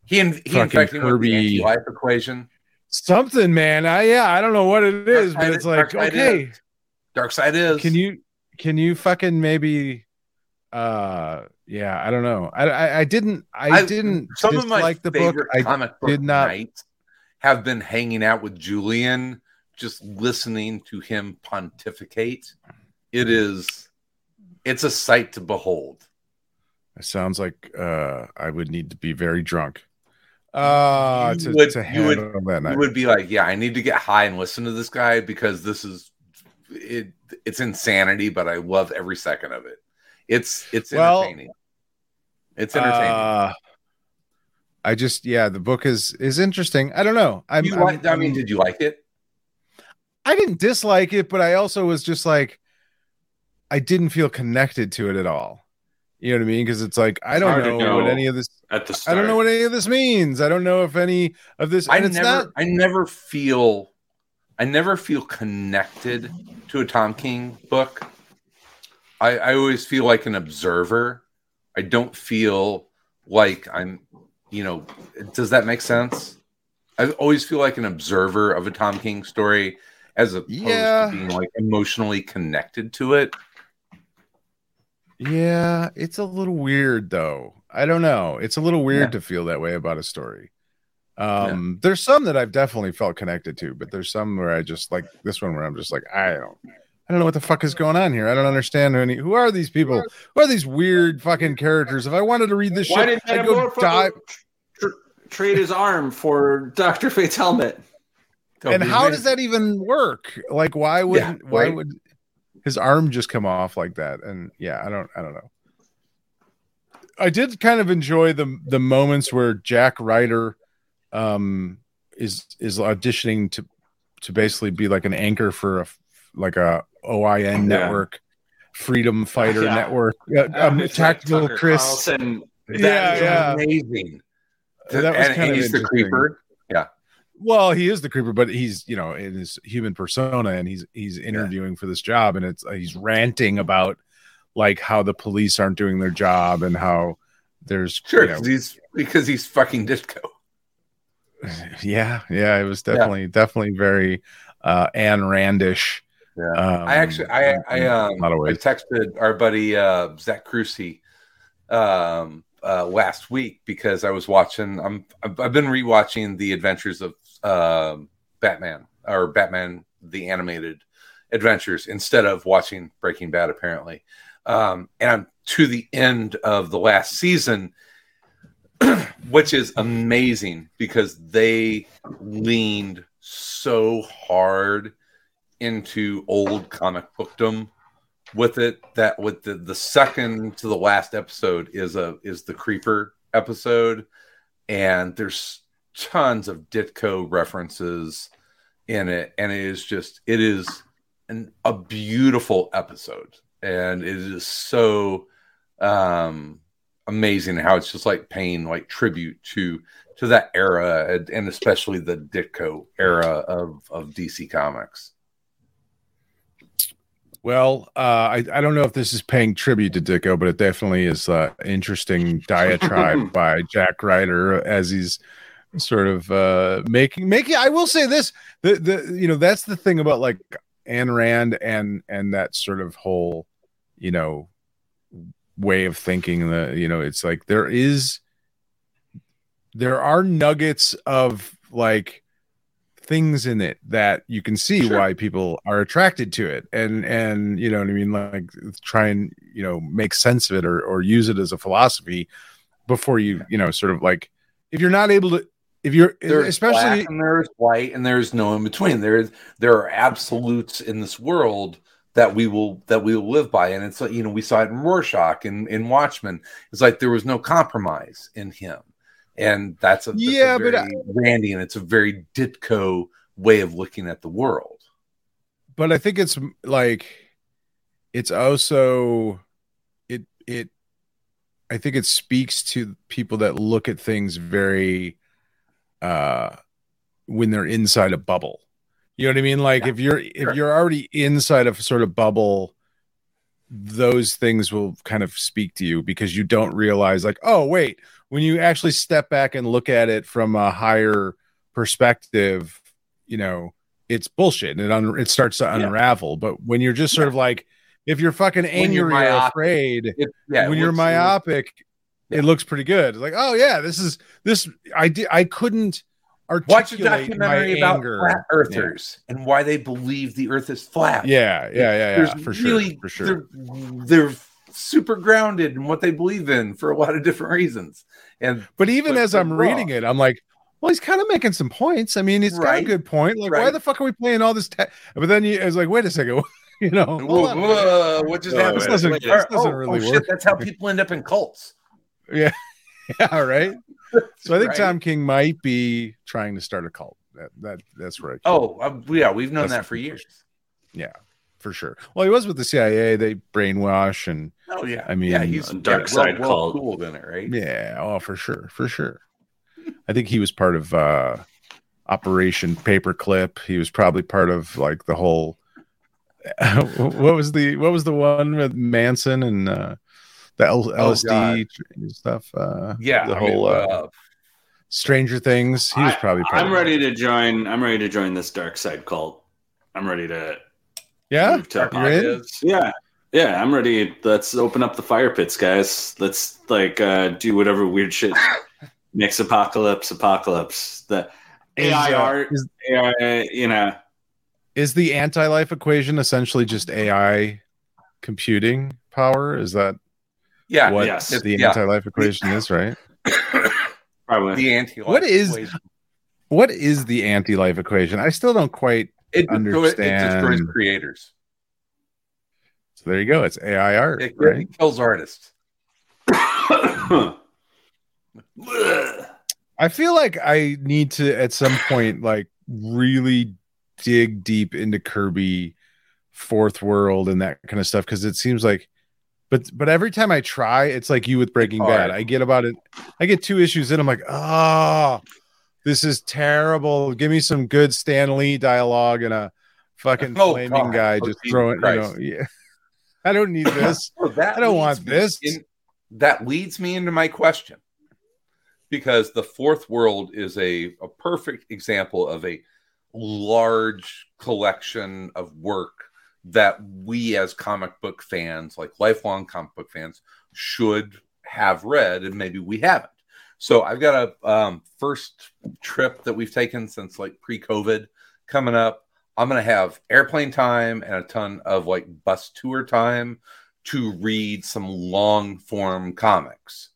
He infected him with the Anti-Life Equation. Something, man. I don't know what it is, but it's like okay. Darkseid is. Can you fucking maybe? I don't know. I didn't. Some of my favorite comic book nights have been hanging out with Julian, just listening to him pontificate. It's a sight to behold. It sounds like I would need to be very drunk. You would be like, yeah, I need to get high and listen to this guy because this is it. It's insanity, but I love every second of it. It's entertaining. It's entertaining. The book is interesting. I don't know. Did you like it? I didn't dislike it, but I also was just like, I didn't feel connected to it at all. You know what I mean? Because it's like I don't know what any of this means. I don't know if any of this. I never feel connected to a Tom King book. I always feel like an observer. I don't feel like I'm. You know, does that make sense? I always feel like an observer of a Tom King story, as opposed to being like emotionally connected to it. Yeah, it's a little weird though. I don't know. It's a little weird to feel that way about a story. There's some that I've definitely felt connected to, but there's some where I just like this one where I'm just like, I don't know what the fuck is going on here. I don't understand who are these people? Who are these weird fucking characters? If I wanted to read this shit, I'd go dive. Trade his arm for Dr. Fate's helmet. And how does that even work? Like, why would his arm just come off like that? And I don't know. I did kind of enjoy the moments where Jack Ryder is auditioning to basically be like an anchor for a OIN network, freedom fighter network, tactical like Chris. Carlson. That was amazing. That was kind of he's the Creeper. Yeah. Well, he is the Creeper, but he's, you know, in his human persona, and he's interviewing for this job, and he's ranting about like how the police aren't doing their job and how there's because he's fucking Ditko. It was definitely very Ayn Randish. Yeah. I texted our buddy Zach Crucy last week because I was watching. I've been rewatching The Adventures of Batman the Animated Adventures instead of watching Breaking Bad apparently, and I'm to the end of the last season, which is amazing because they leaned so hard into old comic bookdom with it that with the second to the last episode is the Creeper episode, and there's tons of Ditko references in it, and it is a beautiful episode, and it is so amazing how it's just like paying like tribute to that era, and especially the Ditko era of DC Comics. Well, I don't know if this is paying tribute to Ditko, but it definitely is an interesting diatribe by Jack Ryder as he's sort of making. I will say this: the you know, that's the thing about like Ayn Rand and that sort of whole, you know, way of thinking. The, you know, it's like there are nuggets of like things in it that you can see why people are attracted to it, and you know what I mean, like try and, you know, make sense of it or use it as a philosophy before you know, sort of like if you're not able to, if you're there's especially black and there's white and there's no in between, there are absolutes in this world that we will live by. And it's, you know, we saw it in Rorschach and in Watchmen. It's like there was no compromise in him. And that's very Randy, and it's a very Ditko way of looking at the world. But I think it's like, it's also, I think it speaks to people that look at things very, when they're inside a bubble. You know what I mean? Like, yeah, if you're already inside a sort of bubble, those things will kind of speak to you because you don't realize, like, oh wait, when you actually step back and look at it from a higher perspective, you know, it's bullshit and it starts to unravel. Yeah. But when you're just sort of like, if you're fucking angry or afraid, when you're myopic, it looks pretty good. It's like, oh yeah, this is. I couldn't articulate. Watch a documentary about flat earthers and why they believe the Earth is flat. Yeah. For sure. They're super grounded in what they believe in for a lot of different reasons. But even as I'm reading it, I'm like, well, he's kind of making some points. I mean, he's got a good point. Like, why the fuck are we playing all this? But then I was like, wait a second. You know, what just happened? This doesn't really work. Shit, that's how people end up in cults. Yeah, right. So I think Tom King might be trying to start a cult. That's right. We've known that for years. Yeah, for sure. Well, he was with the CIA. They brainwash and. Oh yeah, I mean, he's Darkseid cult. Cool in it, right? Yeah. Oh, for sure. I think he was part of Operation Paperclip. He was probably part of like the whole. What was the one with Manson and the LSD stuff? The whole Stranger Things. He was probably. I'm ready to join this Darkseid cult. I'm ready to. Yeah. Yeah. I'm ready. Let's open up the fire pits, guys. Let's like do whatever weird shit. Makes apocalypse. The AI art. AI, you know. Is the anti-life equation essentially just AI computing power? Is that what the anti-life equation is, right? Probably. The anti-life equation. What is the anti-life equation? I still don't quite understand. It destroys creators. So there you go. It's AI art. It kills artists. I feel like I need to, at some point, like really dig deep into Kirby, Fourth World, and that kind of stuff, because it seems like, but every time I try, it's like you with Breaking Bad. I get 2 issues in, I'm like, oh, this is terrible. Give me some good Stan Lee dialogue and a fucking flaming guy just throwing. I don't need this. I don't want this. That leads me into my question, because the Fourth World is a perfect example of a large collection of work that we as comic book fans, like lifelong comic book fans, should have read, and maybe we haven't. So I've got a first trip that we've taken since like pre-COVID coming up. I'm going to have airplane time and a ton of like bus tour time to read some long form comics.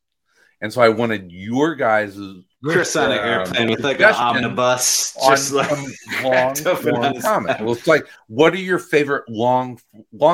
And so I wanted your guys' Chris on an airplane with like an omnibus, just like long comic. Well, it's like, what are your favorite long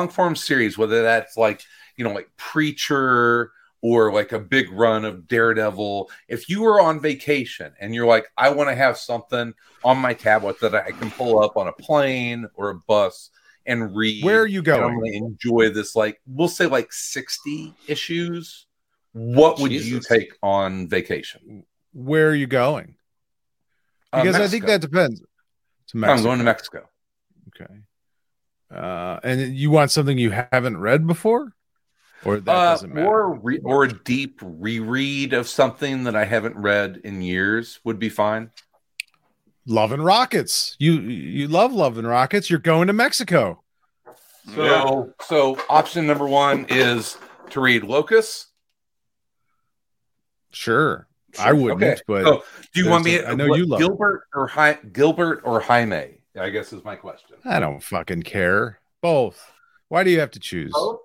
form series? Whether that's like, you know, like Preacher or like a big run of Daredevil. If you were on vacation and you're like, I want to have something on my tablet that I can pull up on a plane or a bus and read. Where are you going? I'm going to enjoy this. Like, we'll say like 60 issues. What would you take on vacation? Where are you going? Because I think that depends. I'm going to Mexico. Okay. And you want something you haven't read before? Or that doesn't matter? Or a deep reread of something that I haven't read in years would be fine. Love and Rockets. You love Love and Rockets. You're going to Mexico. So option number 1 is to read Locus. Sure. I wouldn't, but so, do you want me? I know you love Gilbert or Jaime, I guess, is my question. I don't fucking care. Both. Why do you have to choose? Both?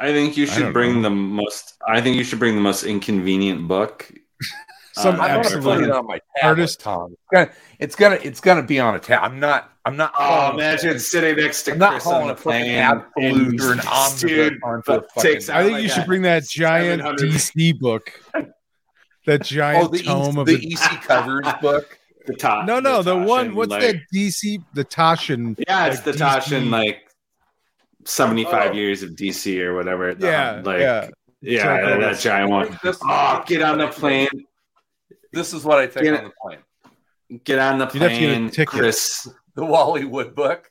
I think you should bring the most inconvenient book. Some absolutely on my tablet, Tom. It's gonna be on a tab. I'm not I'm not. Oh, imagine sitting next to Chris on the plane. Absolute or an omnibus. I think you should bring that giant DC book. That giant tome of the EC covered book. The top. No, the one. What's that DC? The Toshin. Yeah, it's the Toshin 75 years of DC or whatever. Yeah, that giant one. Oh, get on the plane. This is what I take on the plane. Get on the plane, Chris. The Wally Wood book.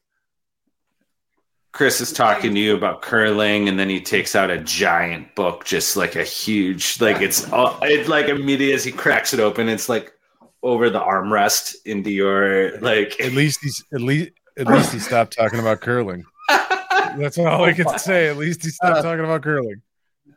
Chris is talking to you about curling, and then he takes out a giant book, just like a huge, like it's like immediately as he cracks it open, it's like over the armrest into your like. At least he stopped talking about curling. That's all I can say. At least he stopped talking about curling.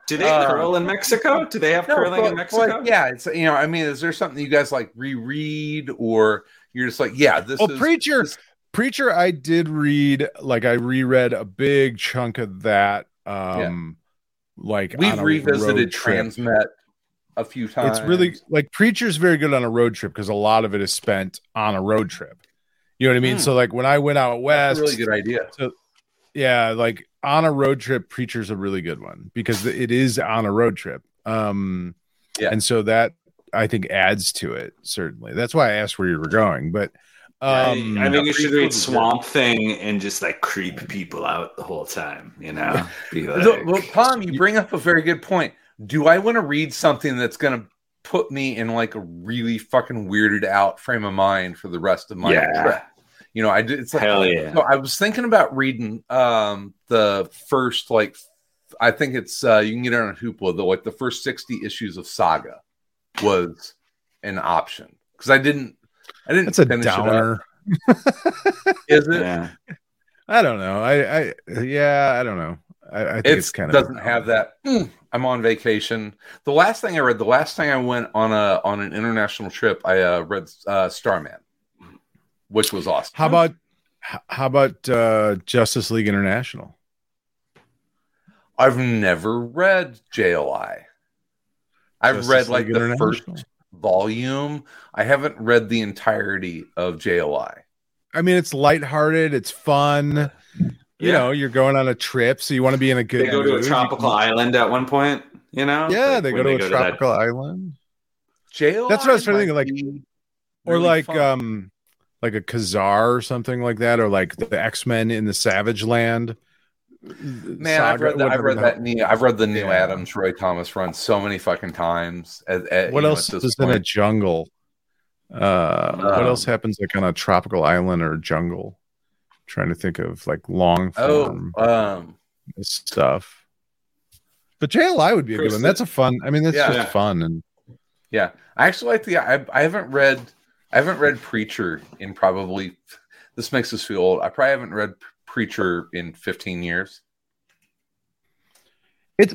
Do they curl in Mexico? Do they have curling in Mexico? Yeah, it's is there something you guys like reread or you're just like, is Preacher I did read, like I reread a big chunk of that like we've revisited Transmet a few times. It's really like Preacher's very good on a road trip because a lot of it is spent on a road trip. You know what I mean? So like when I went out west, that's a really good idea. Like on a road trip, Preacher's a really good one because it is on a road trip. And so that I think adds to it, certainly. That's why I asked where you were going. But I think you should read Swamp Thing and just like creep people out the whole time, you know? Well, Tom, you bring up a very good point. Do I want to read something that's going to put me in like a really fucking weirded out frame of mind for the rest of my trip? You know, I did. It's like, hell yeah. So I was thinking about reading the first, like, I think it's you can get it on Hoopla though. Like the first 60 issues of Saga was an option because I didn't. That's a downer. Is it? Yeah. I don't know. I don't know. I think it's kind of doesn't have that. I'm on vacation. The last thing I read, the last time I went on an international trip, I read Starman. Which was awesome. How about Justice League International? I've never read JLI. I've read like the first volume. I haven't read the entirety of JLI. I mean, it's lighthearted. It's fun. You know, you're going on a trip, so you want to be in a good. They go to a tropical island at one point. You know. Yeah, like, they go to a tropical island. JLI. That's what I was trying to think. Like, really or like fun. Like a Khazar or something like that, or like the X-Men in the Savage Land. Man, Saga, I've read the Neil Adams, Roy Thomas run so many fucking times. What else is in a jungle? What else happens like on a tropical island or jungle? I'm trying to think of like long form stuff. But JLI would be a good one. That's a fun. I mean, that's just fun and I actually like the. I haven't read Preacher in probably, this makes us feel old. I probably haven't read Preacher in 15 years.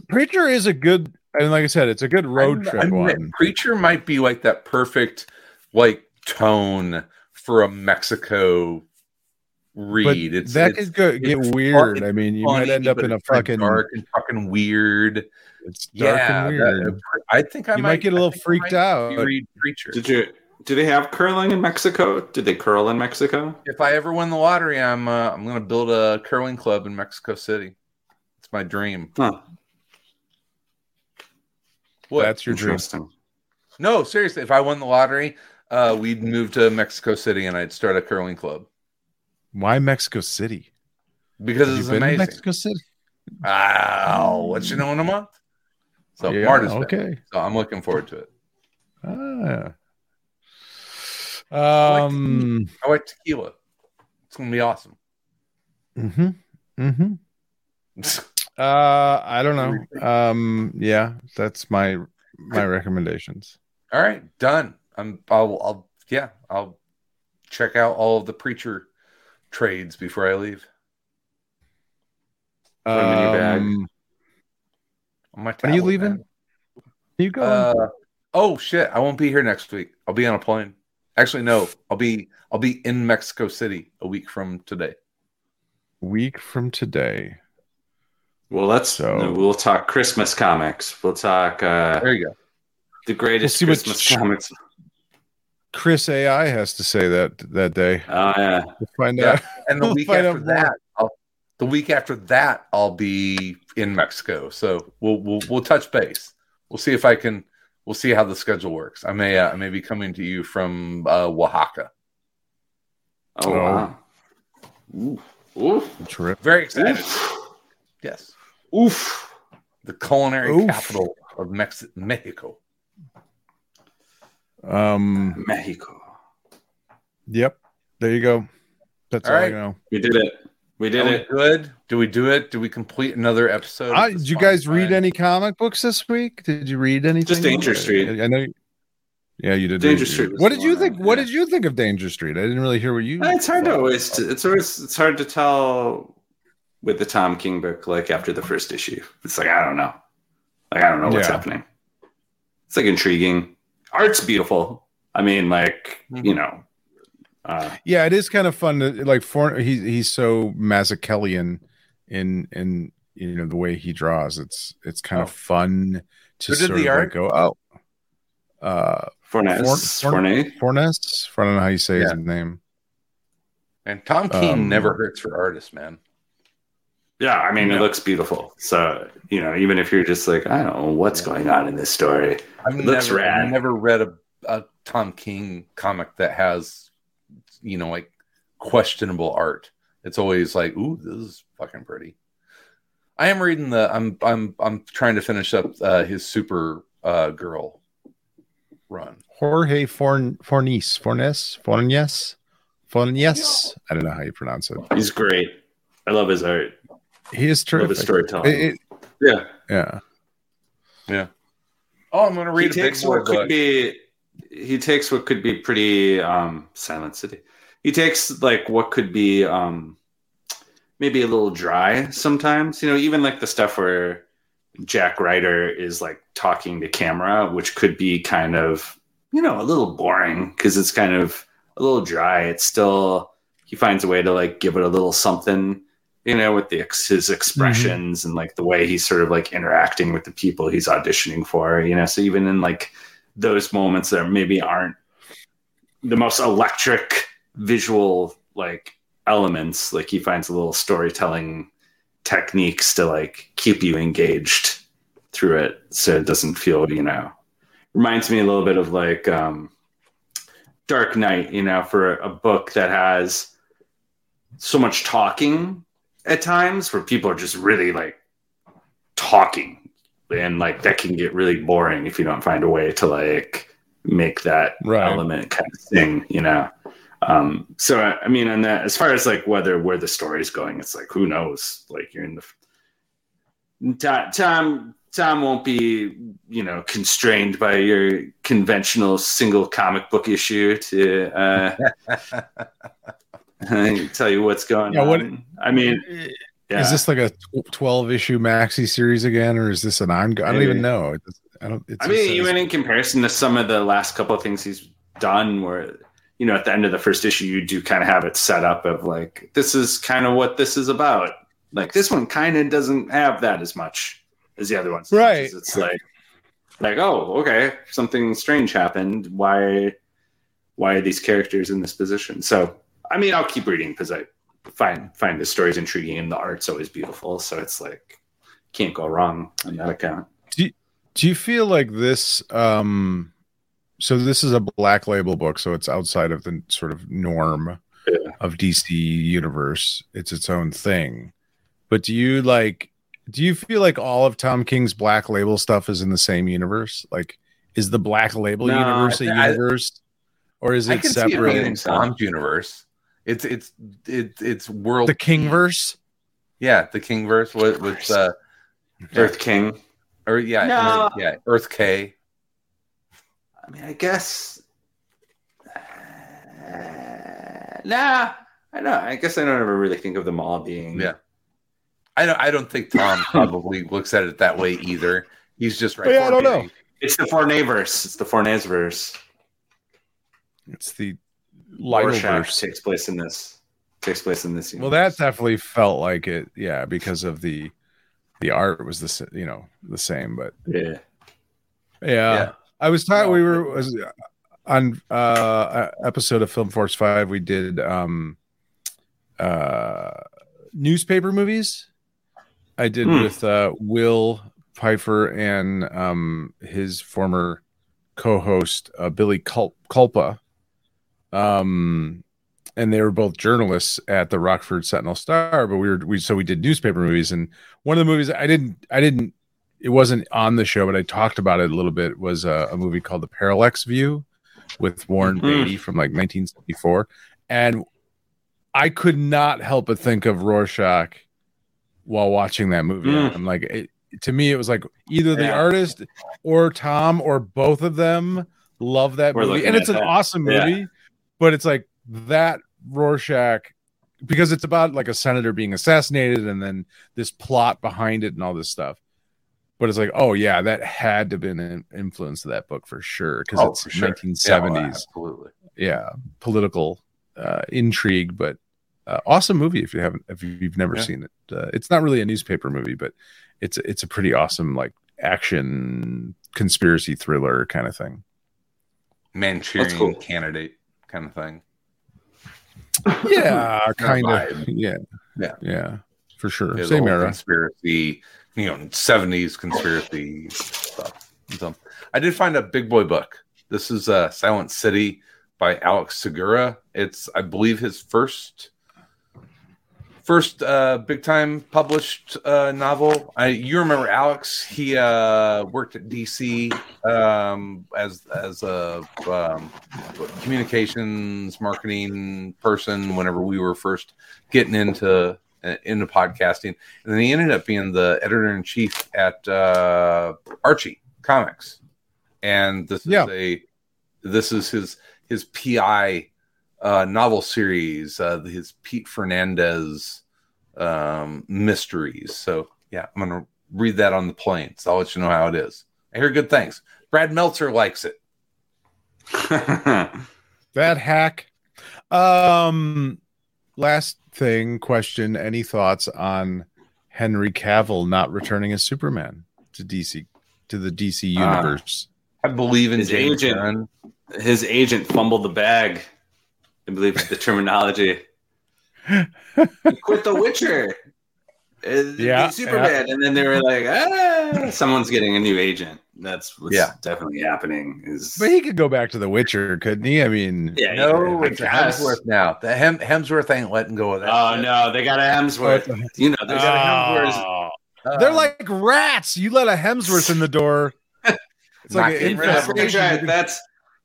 Preacher is a good, and like I said, it's a good road trip one. Preacher might be like that perfect like tone for a Mexico read. But that could get weird. I mean, you might end up in a fucking dark and fucking weird. It's dark and weird. I think you might get a little freaked out. Read Preacher. Do they have curling in Mexico? Did they curl in Mexico? If I ever win the lottery, I'm going to build a curling club in Mexico City. It's my dream. Huh. What? That's your dream. No, seriously. If I won the lottery, we'd move to Mexico City and I'd start a curling club. Why Mexico City? Because it's amazing. Mexico City. I'll let you know in a month. So So I'm looking forward to it. Ah. I like tequila. It's gonna be awesome. I don't know. That's my recommendations. All right, done. I'll check out all of the Preacher trades before I leave. When are you leaving? Man. You go. Oh shit! I won't be here next week. I'll be on a plane. Actually, no. I'll be in Mexico City a week from today. Well, we'll talk Christmas comics. We'll talk. There you go. The greatest Christmas comics. Chris AI has to say that day. Oh yeah, we'll find out. And the week after that, I'll be in Mexico. So we'll touch base. We'll see if I can. We'll see how the schedule works. I may be coming to you from Oaxaca. Oh wow! Oof. Very excited. Oof. Yes. Oof. The culinary capital of Mexico. Mexico. Yep. There you go. That's all right. I know. We did it. We did it. Good. Do we do it? Do we complete another episode? Did you guys read any comic books this week? Did you read anything? Just Danger Street. I know. Yeah, you did. Danger Street. What did you think? What did you think of Danger Street? I didn't really hear what you. It's hard to always. It's hard to tell with the Tom King book. Like after the first issue, it's like I don't know. Like I don't know what's happening. It's like intriguing. Art's beautiful. I mean, like you know. Yeah, it is kind of fun. To, like he's so Mazzucchellian in you know the way he draws. It's kind of fun to sort of like go out. Fornes. I don't know how you say his name. And Tom King never hurts for artists, man. Yeah, I mean, it looks beautiful. So, you know, even if you're just like, I don't know what's going on in this story, it looks rad. I've never read a Tom King comic that has, you know, like questionable art. It's always like, ooh, this is fucking pretty. I am reading I'm trying to finish up his Super Girl run. Jorge Fornes. I don't know how you pronounce it. He's great. I love his art. He is terrific. Love his storytelling. Yeah. Oh, I'm going to read. He takes what could be pretty Silent City. He takes like what could be maybe a little dry sometimes. You know, even like the stuff where Jack Ryder is like talking to camera, which could be kind of you know a little boring because it's kind of a little dry. It's still he finds a way to like give it a little something. You know, with his expressions and like the way he's sort of like interacting with the people he's auditioning for, you know, so even in like those moments that maybe aren't the most electric visual like elements, like he finds a little storytelling techniques to like keep you engaged through it. So it doesn't feel, you know, reminds me a little bit of like Dark Knight, you know, for a book that has so much talking at times where people are just really like talking and like that can get really boring if you don't find a way to like make that element kind of thing, you know? So I mean, on that, as far as like where the story's going, it's like, who knows? Like you're in Tom won't be, you know, constrained by your conventional single comic book issue to, tell you what's going on. Is this like a 12 issue maxi series again, or is this an ongoing? I don't even know. Even in comparison to some of the last couple of things he's done, where you know at the end of the first issue you do kind of have it set up of like this is kind of what this is about. Like this one kind of doesn't have that as much as the other ones, right? It's like oh okay, something strange happened. Why are these characters in this position? So. I mean, I'll keep reading because I find the stories intriguing and the art's always beautiful. So it's like, can't go wrong on that account. Do you feel like this? So this is a Black Label book. So it's outside of the sort of norm of DC universe. It's its own thing. But do you feel like all of Tom King's Black Label stuff is in the same universe? Like, is the Black Label universe a universe? Or is it separate? It in Tom's universe. It's world. The Kingverse? Yeah, the Kingverse with Earth King, or Earth K. I mean, I guess. I don't. I guess I don't ever really think of them all being. Yeah, I don't think Tom probably looks at it that way either. He's just right. Yeah, I don't know. It's the Forneverse. It's the Fornesverse. It's the Rorschach takes place in this universe. Well, that definitely felt like it, yeah, because of the art was the the same, but yeah. I was talking. on episode of Film Force 5, we did newspaper movies. I did with Will Pfeiffer and his former co-host Billy Culpa. And they were both journalists at the Rockford Sentinel Star, but we did newspaper movies. And one of the movies I didn't it wasn't on the show, but I talked about it a little bit, was a movie called The Parallax View with Warren Beatty from like 1974. And I could not help but think of Rorschach while watching that movie. I'm like, to me, it was like either the artist or Tom or both of them love that movie. And it's an awesome movie, but it's like, that Rorschach, because it's about like a senator being assassinated and then this plot behind it and all this stuff. But it's like, oh yeah, that had to have been an influence of that book for sure, because it's 1970s. Yeah, absolutely. Yeah, political intrigue, but awesome movie if you've never seen it. It's not really a newspaper movie, but it's a pretty awesome like action conspiracy thriller kind of thing. Manchurian Candidate kind of thing. Yeah, kind of. Yeah, for sure. There's same era, conspiracy, 70s conspiracy stuff. So, I did find a big boy book. This is Silent City by Alex Segura. It's, I believe, his first big time published novel. You remember Alex? He worked at DC as a communications marketing person. Whenever we were first getting into podcasting, and then he ended up being the editor in chief at Archie Comics. And this is his PI novel series, his Pete Fernandez mysteries. So yeah, I'm gonna read that on the plane, so I'll let you know how it is. I hear good things. Brad Meltzer likes it. That hack. Last thing, question: any thoughts on Henry Cavill not returning as Superman to DC, to the DC universe? I believe in James Gunn. His agent fumbled the bag. I believe it's the terminology. He quit The Witcher. Superman. And then they were like, someone's getting a new agent. That's what's definitely happening. But he could go back to The Witcher, couldn't he? I mean, it's Hemsworth now. The Hemsworth ain't letting go of that. Oh, no, they got a Hemsworth. They got a Hemsworth. They're like rats. You let a Hemsworth in the door. It's like an infestation.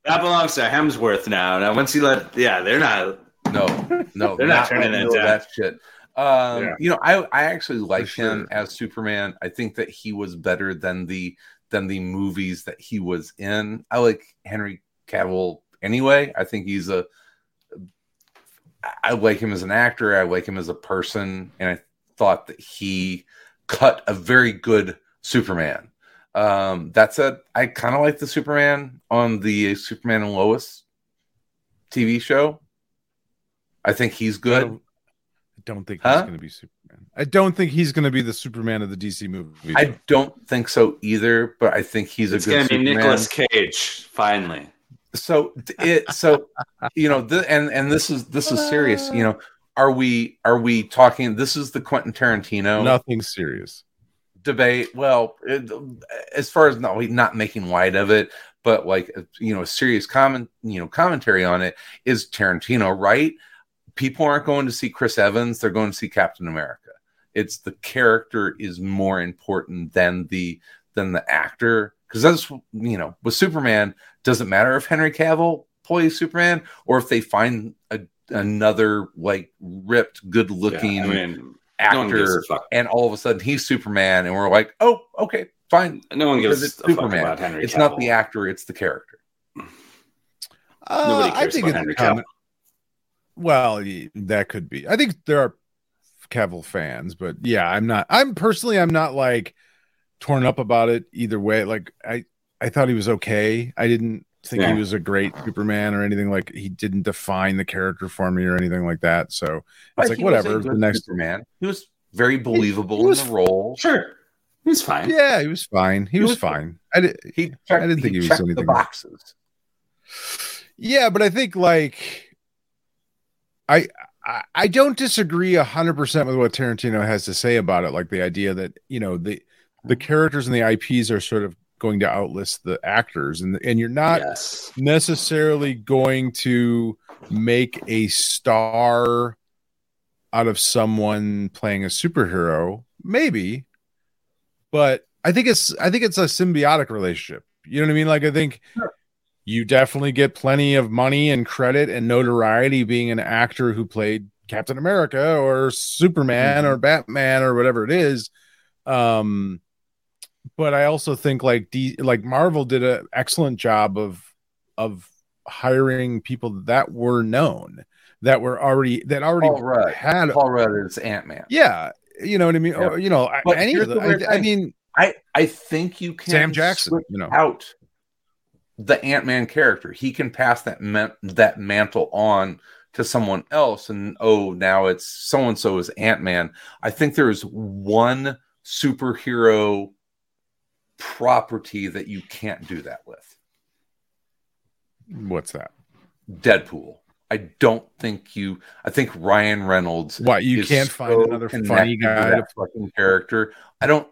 That belongs to Hemsworth now. Now, once you let, they're not. No, they're not turning that down. That shit. I actually like him as Superman. I think that he was better than the movies that he was in. I like Henry Cavill anyway. I think I like him as an actor. I like him as a person, and I thought that he cut a very good Superman. That said, I kind of like the Superman on the Superman and Lois TV show. I think he's good. I don't think he's going to be Superman. I don't think he's going to be the Superman of the DC movie. I don't think so either, but I think it's a good Superman. It's going to be Nicolas Cage, finally. This is serious. Are we talking? This is the Quentin Tarantino. Nothing serious. Debate. Well, as far as not making light of it, but a serious commentary on it is Tarantino, right? People aren't going to see Chris Evans; they're going to see Captain America. It's the character is more important than the actor, because that's with Superman, doesn't matter if Henry Cavill plays Superman or if they find another ripped, good-looking. Actor, and all of a sudden he's Superman, and we're like, oh, okay, fine. No one gives a fuck about Henry Cavill. It's not the actor, it's the character. Nobody cares about Henry Cavill. Well, that could be. I think there are Cavill fans, but yeah, I'm not like torn up about it either way. Like I thought he was okay. I didn't think he was a great Superman or anything. Like, he didn't define the character for me or anything like that. So it's whatever. The next Superman, he was very believable in the role. Sure, he was fine. Yeah, he was fine. He was fine. I didn't think he was anything. The boxes. Yeah, but I think like I don't disagree 100% with what Tarantino has to say about it, like the idea that, you know, the characters and the IPs are sort of going to outlist the actors, and you're not necessarily going to make a star out of someone playing a superhero, maybe, but I think it's a symbiotic relationship. You know what I mean? Like I think you definitely get plenty of money and credit and notoriety being an actor who played Captain America or Superman or Batman or whatever it is. But I also think like Marvel did an excellent job of hiring people that were known, that already had Paul Rudd as Ant-Man. Yeah, you know what I mean. Yeah. Or, you know, but any of the, I think you can Sam Jackson, you know, out the Ant-Man character. He can pass that mantle on to someone else, and now it's so and so is Ant-Man. I think there is one superhero property that you can't do that with. What's that? Deadpool. I think Ryan Reynolds. What, you can't find another funny guy to fucking character?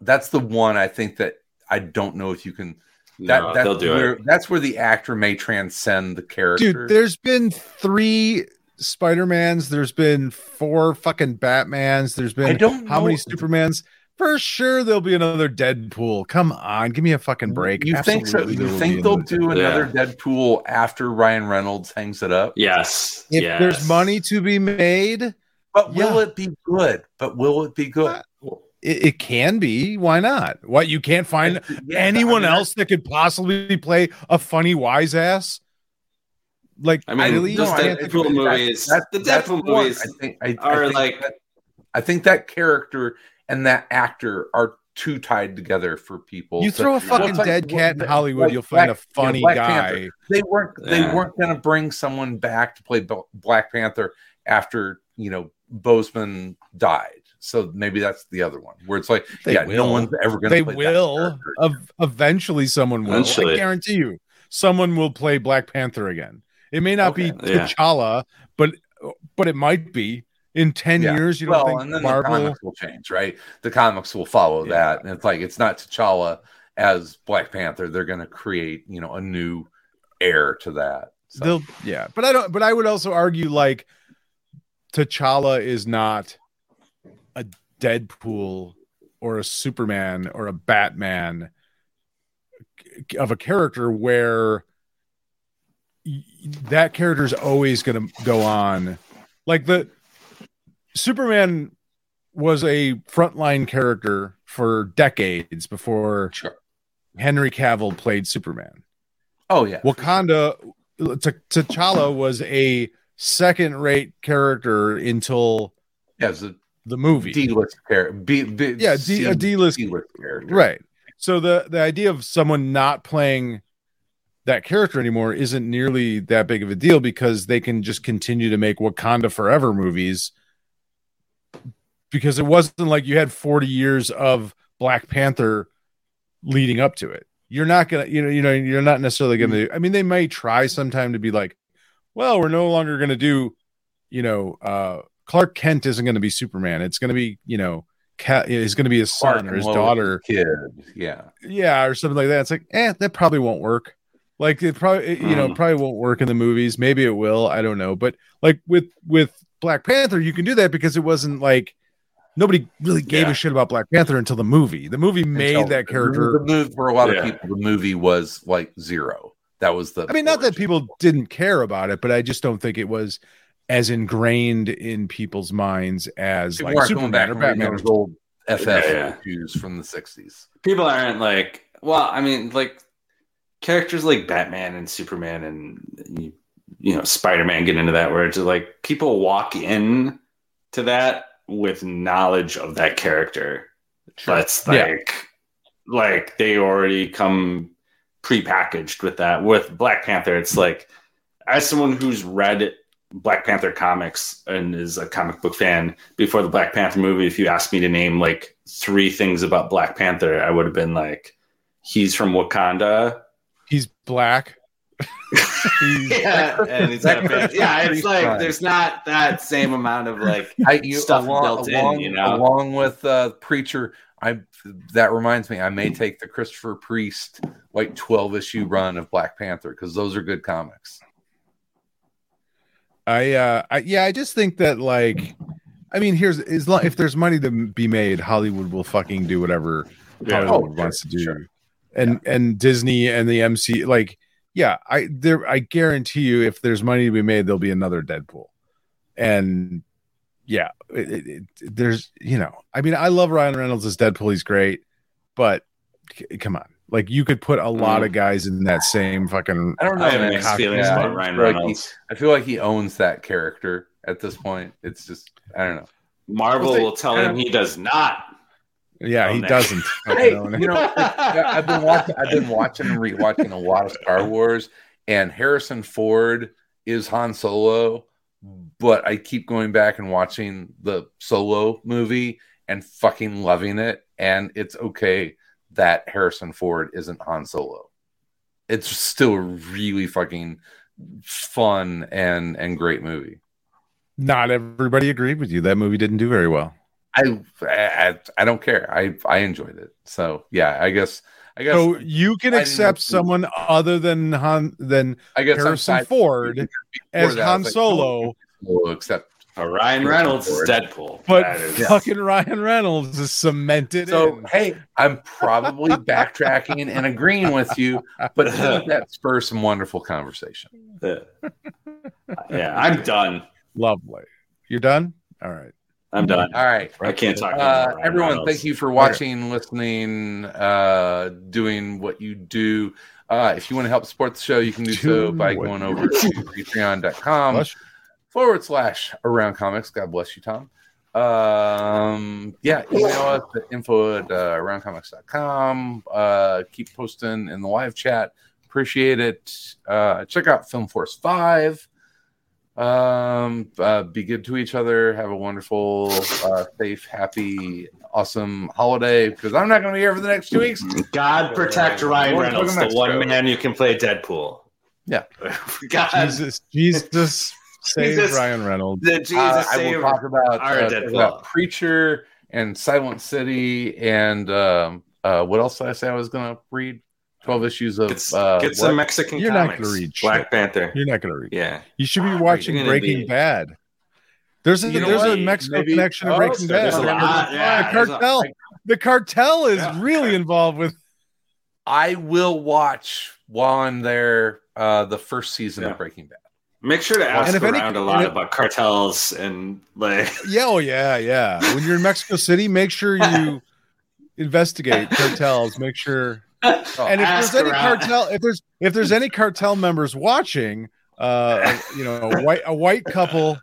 That's the one I think that I don't know if you can. That's where the actor may transcend the character. Dude, there's been 3 Spider-Mans. There's been 4 fucking Batmans. There's been how many Supermans? For sure, there'll be another Deadpool. Come on, give me a fucking break. You Absolutely. Think so? You think they'll do another Deadpool after Ryan Reynolds hangs it up? Yes. If there's money to be made, but will it be good? It can be. Why not? What, you can't find anyone else that could possibly play a funny wise ass? Like, I mean, really? I think that character and that actor are too tied together for people. You throw a fucking dead cat in Hollywood, you'll find a funny guy. Panther. They weren't going to bring someone back to play Black Panther after, you know, Boseman died. So maybe that's the other one where it's like, no one's ever going to. They play will. Eventually, someone will. Eventually. I guarantee you, someone will play Black Panther again. It may not be T'Challa, but it might be. In 10 years, you don't think and then Marvel... the comics will change, right? The comics will follow that, and it's like it's not T'Challa as Black Panther. They're going to create, you know, a new heir to that. So. But I would also argue like T'Challa is not a Deadpool or a Superman or a Batman of a character where that character is always going to go on, like the. Superman was a frontline character for decades before Henry Cavill played Superman. Oh, yeah. Wakanda, T'Challa was a second-rate character until the movie. D-list character. A D-list character. Right. So the idea of someone not playing that character anymore isn't nearly that big of a deal because they can just continue to make Wakanda Forever movies. Because it wasn't like you had 40 years of Black Panther leading up to it. You're not gonna, you're not necessarily gonna. I mean, they may try sometime to be like, well, we're no longer gonna do, Clark Kent isn't gonna be Superman. It's gonna be, it's gonna be his son or his daughter, kid, or something like that. It's like, that probably won't work. Like it probably, probably won't work in the movies. Maybe it will. I don't know. But like with Black Panther, you can do that because it wasn't like. Nobody really gave a shit about Black Panther until the movie. The movie made that character. The movie, for a lot of people, the movie was like zero. That was the. I mean, not that people didn't care about it, but I just don't think it was as ingrained in people's minds as people like Superman back or Batman. Those old FF issues from the 60s. People aren't like. Well, I mean, like characters like Batman and Superman and Spider-Man get into that where it's like people walk in to that. With knowledge of that character, that's like they already come prepackaged with that. With Black Panther, it's like, as someone who's read Black Panther comics and is a comic book fan before the Black Panther movie, if you asked me to name like 3 things about Black Panther, I would have been like, he's from Wakanda, he's black, It's like there's not that same amount of like stuff built in, you know. Along with Preacher, that reminds me, I may take the Christopher Priest like 12 issue run of Black Panther because those are good comics. I just think that like, I mean, if there's money to be made, Hollywood will fucking do whatever Hollywood wants to do, and Disney and the MC like. Yeah, I guarantee you, if there's money to be made, there'll be another Deadpool, and yeah, there's I mean, I love Ryan Reynolds as Deadpool; he's great, but come on, like you could put a lot of guys in that same fucking. I don't know. I have mixed feelings about Ryan Reynolds. I feel like he owns that character at this point. It's just I don't know. Marvel will tell him he does not. Yeah, he doesn't. Hey, I've been watching and rewatching a lot of Star Wars, and Harrison Ford is Han Solo, but I keep going back and watching the Solo movie and fucking loving it. And it's okay that Harrison Ford isn't Han Solo. It's still a really fucking fun and great movie. Not everybody agreed with you. That movie didn't do very well. I don't care. I enjoyed it. So yeah, I guess. So you can accept someone other than Harrison Ford as Han Solo, except Ryan Reynolds is Deadpool. But fucking Ryan Reynolds is cemented. So hey, I'm probably backtracking and agreeing with you, but that spurs some wonderful conversation. Yeah, I'm done. Lovely. You're done? All right. I'm done. All right. I can't talk about Ryan everyone, Reynolds. Thank you for watching, listening, doing what you do. If you want to help support the show, you can do so by going over to patreon.com/aroundcomics. God bless you, Tom. Email us at info@aroundcomics.com. Keep posting in the live chat. Appreciate it. Check out Film Force 5. Be good to each other. Have a wonderful, safe, happy, awesome holiday. Because I'm not going to be here for the next 2 weeks. God protect Ryan Reynolds, the one man you can play Deadpool. Yeah. God. Jesus save Ryan Reynolds. I will talk about Preacher and Silent City and what else did I say I was going to read? 12 issues of get some Mexican comics. Not gonna read Black Panther. You're not gonna read. Yeah, you should be watching Breaking Bad. There's a Mexico connection to Breaking Bad. The cartel is really involved with. I will watch while I'm there the first season of Breaking Bad. Make sure to ask around a lot about cartels and like. Yeah, yeah. When you're in Mexico City, make sure you investigate cartels. Make sure. And if there's any cartel, if there's any cartel members watching, a white couple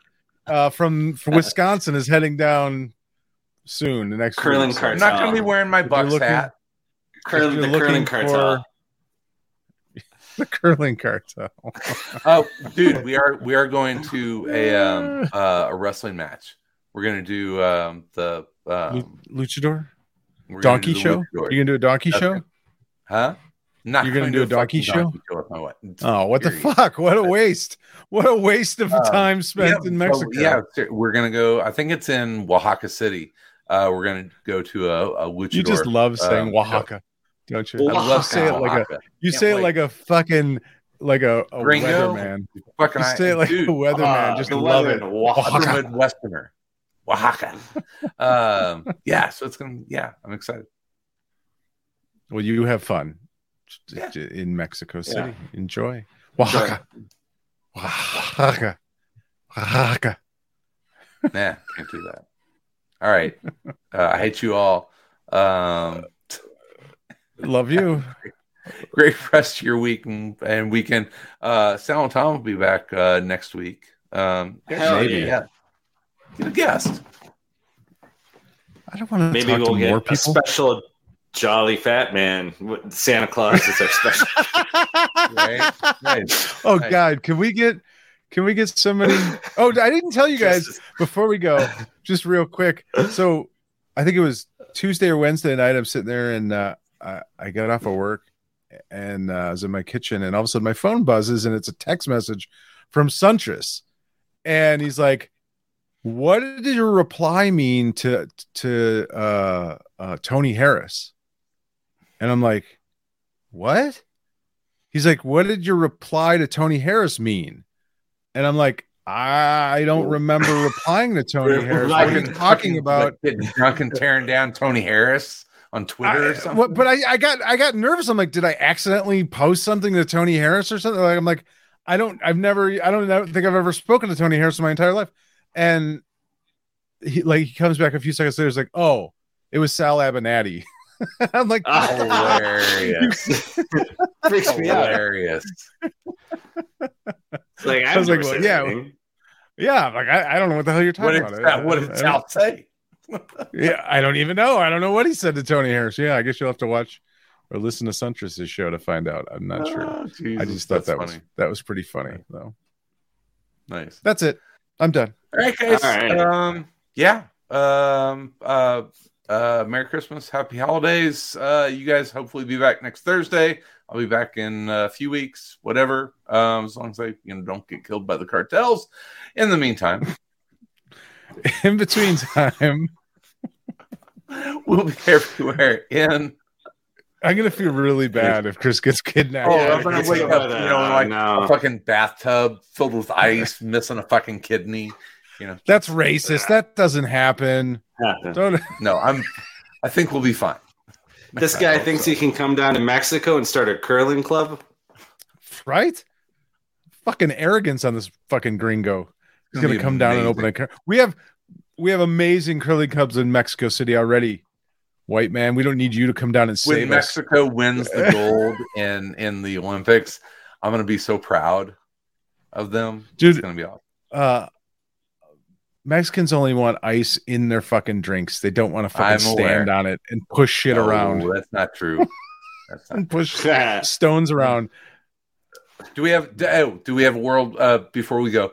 from Wisconsin is heading down soon. The next curling cartel. I'm not going to be wearing my Bucks hat. Curling cartel. The curling cartel. Oh, dude, we are going to a wrestling match. We're going to do luchador. Donkey show. Luchador. You gonna do a donkey show? Huh? Not you're gonna do a donkey show? Oh, what the fuck? What a waste! What a waste of time spent in Mexico. We're gonna go. I think it's in Oaxaca City. We're gonna go to a luchador. You just love saying Oaxaca, don't you? I love saying it like a. You say it like a fucking like a weatherman. Fucking you say it like a weatherman. Just love it. Oaxaca Midwesterner. Oaxaca. So it's gonna. Yeah, I'm excited. Well, you have fun in Mexico City. Yeah. Enjoy. Oaxaca. Oaxaca. Oaxaca. Nah, can't do that. All right. I hate you all. Love you. Great rest of your week and weekend. Sal and Tom will be back next week. Maybe. Yeah. Get a guest. I don't want to talk to more people. A special Jolly Fat Man, Santa Claus is our special. Right? Nice. Oh nice. God, can we get somebody? Oh, I didn't tell you guys before we go, just real quick. So I think it was Tuesday or Wednesday night. I'm sitting there and I got off of work and I was in my kitchen, and all of a sudden my phone buzzes, and it's a text message from Suntress, and he's like, "What did your reply mean to Tony Harris?" And I'm like, "What?" He's like, "What did your reply to Tony Harris mean?" And I'm like, I don't remember replying to Tony Harris. What are you talking about? Like getting drunk and tearing down Tony Harris on Twitter or something. But I got nervous. I'm like, did I accidentally post something to Tony Harris or something? Like, I'm like, I don't think I've ever spoken to Tony Harris in my entire life. And he comes back a few seconds later. He's like, "Oh, it was Sal Avenatti." I'm like, hilarious. Freaks me out. Hilarious. It's like, I was like, well, yeah. Like, I don't know what the hell you're talking about. What did Sal say? Yeah, I don't even know. I don't know what he said to Tony Harris. Yeah, I guess you'll have to watch or listen to Suntress's show to find out. I'm not sure. Jesus, I just thought that was pretty funny though. Nice. That's it. I'm done. All right, guys. All right. Merry Christmas, Happy Holidays. You guys hopefully be back next Thursday. I'll be back in a few weeks, whatever. As long as I don't get killed by the cartels. In the meantime, in between time, we'll be everywhere. I'm gonna feel really bad if Chris gets kidnapped. Oh, I'm gonna wake up, a fucking bathtub filled with ice, missing a fucking kidney. That's racist. That doesn't happen. I think we'll be fine. This guy thinks he can come down to Mexico and start a curling club, right? Fucking arrogance on this fucking gringo. He's gonna come down and open a curling. We have amazing curling clubs in Mexico City already. White man, we don't need you to come down and save us. When Mexico wins the gold in the Olympics, I'm gonna be so proud of them, dude. It's gonna be awesome. Mexicans only want ice in their fucking drinks. They don't want to fucking stand on it and push shit around. That's not true. That's not and push stones around. Do we have a world before we go?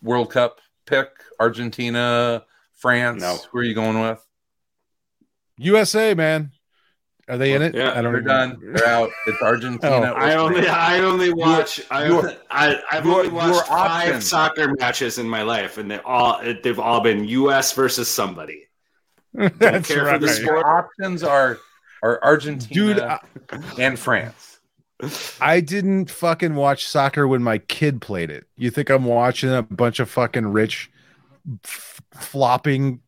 World Cup pick: Argentina, France. No. Who are you going with? USA, man. Are they in it? Yeah, they're done. They're out. It's Argentina. I've only watched five soccer matches in my life, and they've all been U.S. versus somebody. Don't care for the sport. Your options are Argentina, dude, and France. I didn't fucking watch soccer when my kid played it. You think I'm watching a bunch of fucking rich, flopping,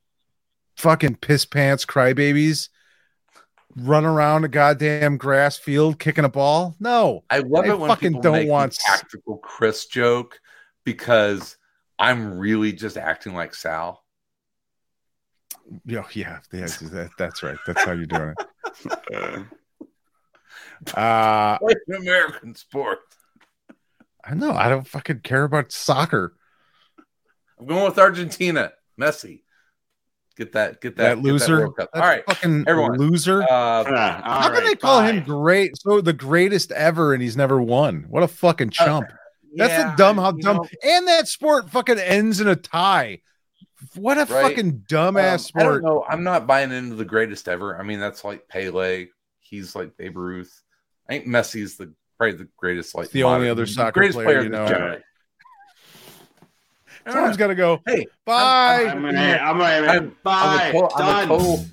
fucking piss pants crybabies run around a goddamn grass field kicking a ball? No, I love it when people don't want the tactical Chris joke, because I'm really just acting like Sal. Yeah, that's right. That's how you're doing it. An American sport. I know. I don't fucking care about soccer. I'm going with Argentina. Messi. Get that loser. That all right, fucking everyone. Loser. How can they call him great? So the greatest ever, and he's never won. What a fucking chump. That's dumb. And that sport fucking ends in a tie. What a fucking dumbass sport. I don't know. I'm not buying into the greatest ever. I mean, that's like Pele. He's like Babe Ruth. I think Messi's probably the greatest. Like the only other soccer player . Tom's got to go. Hey, bye. I'm going to bye. I'm a total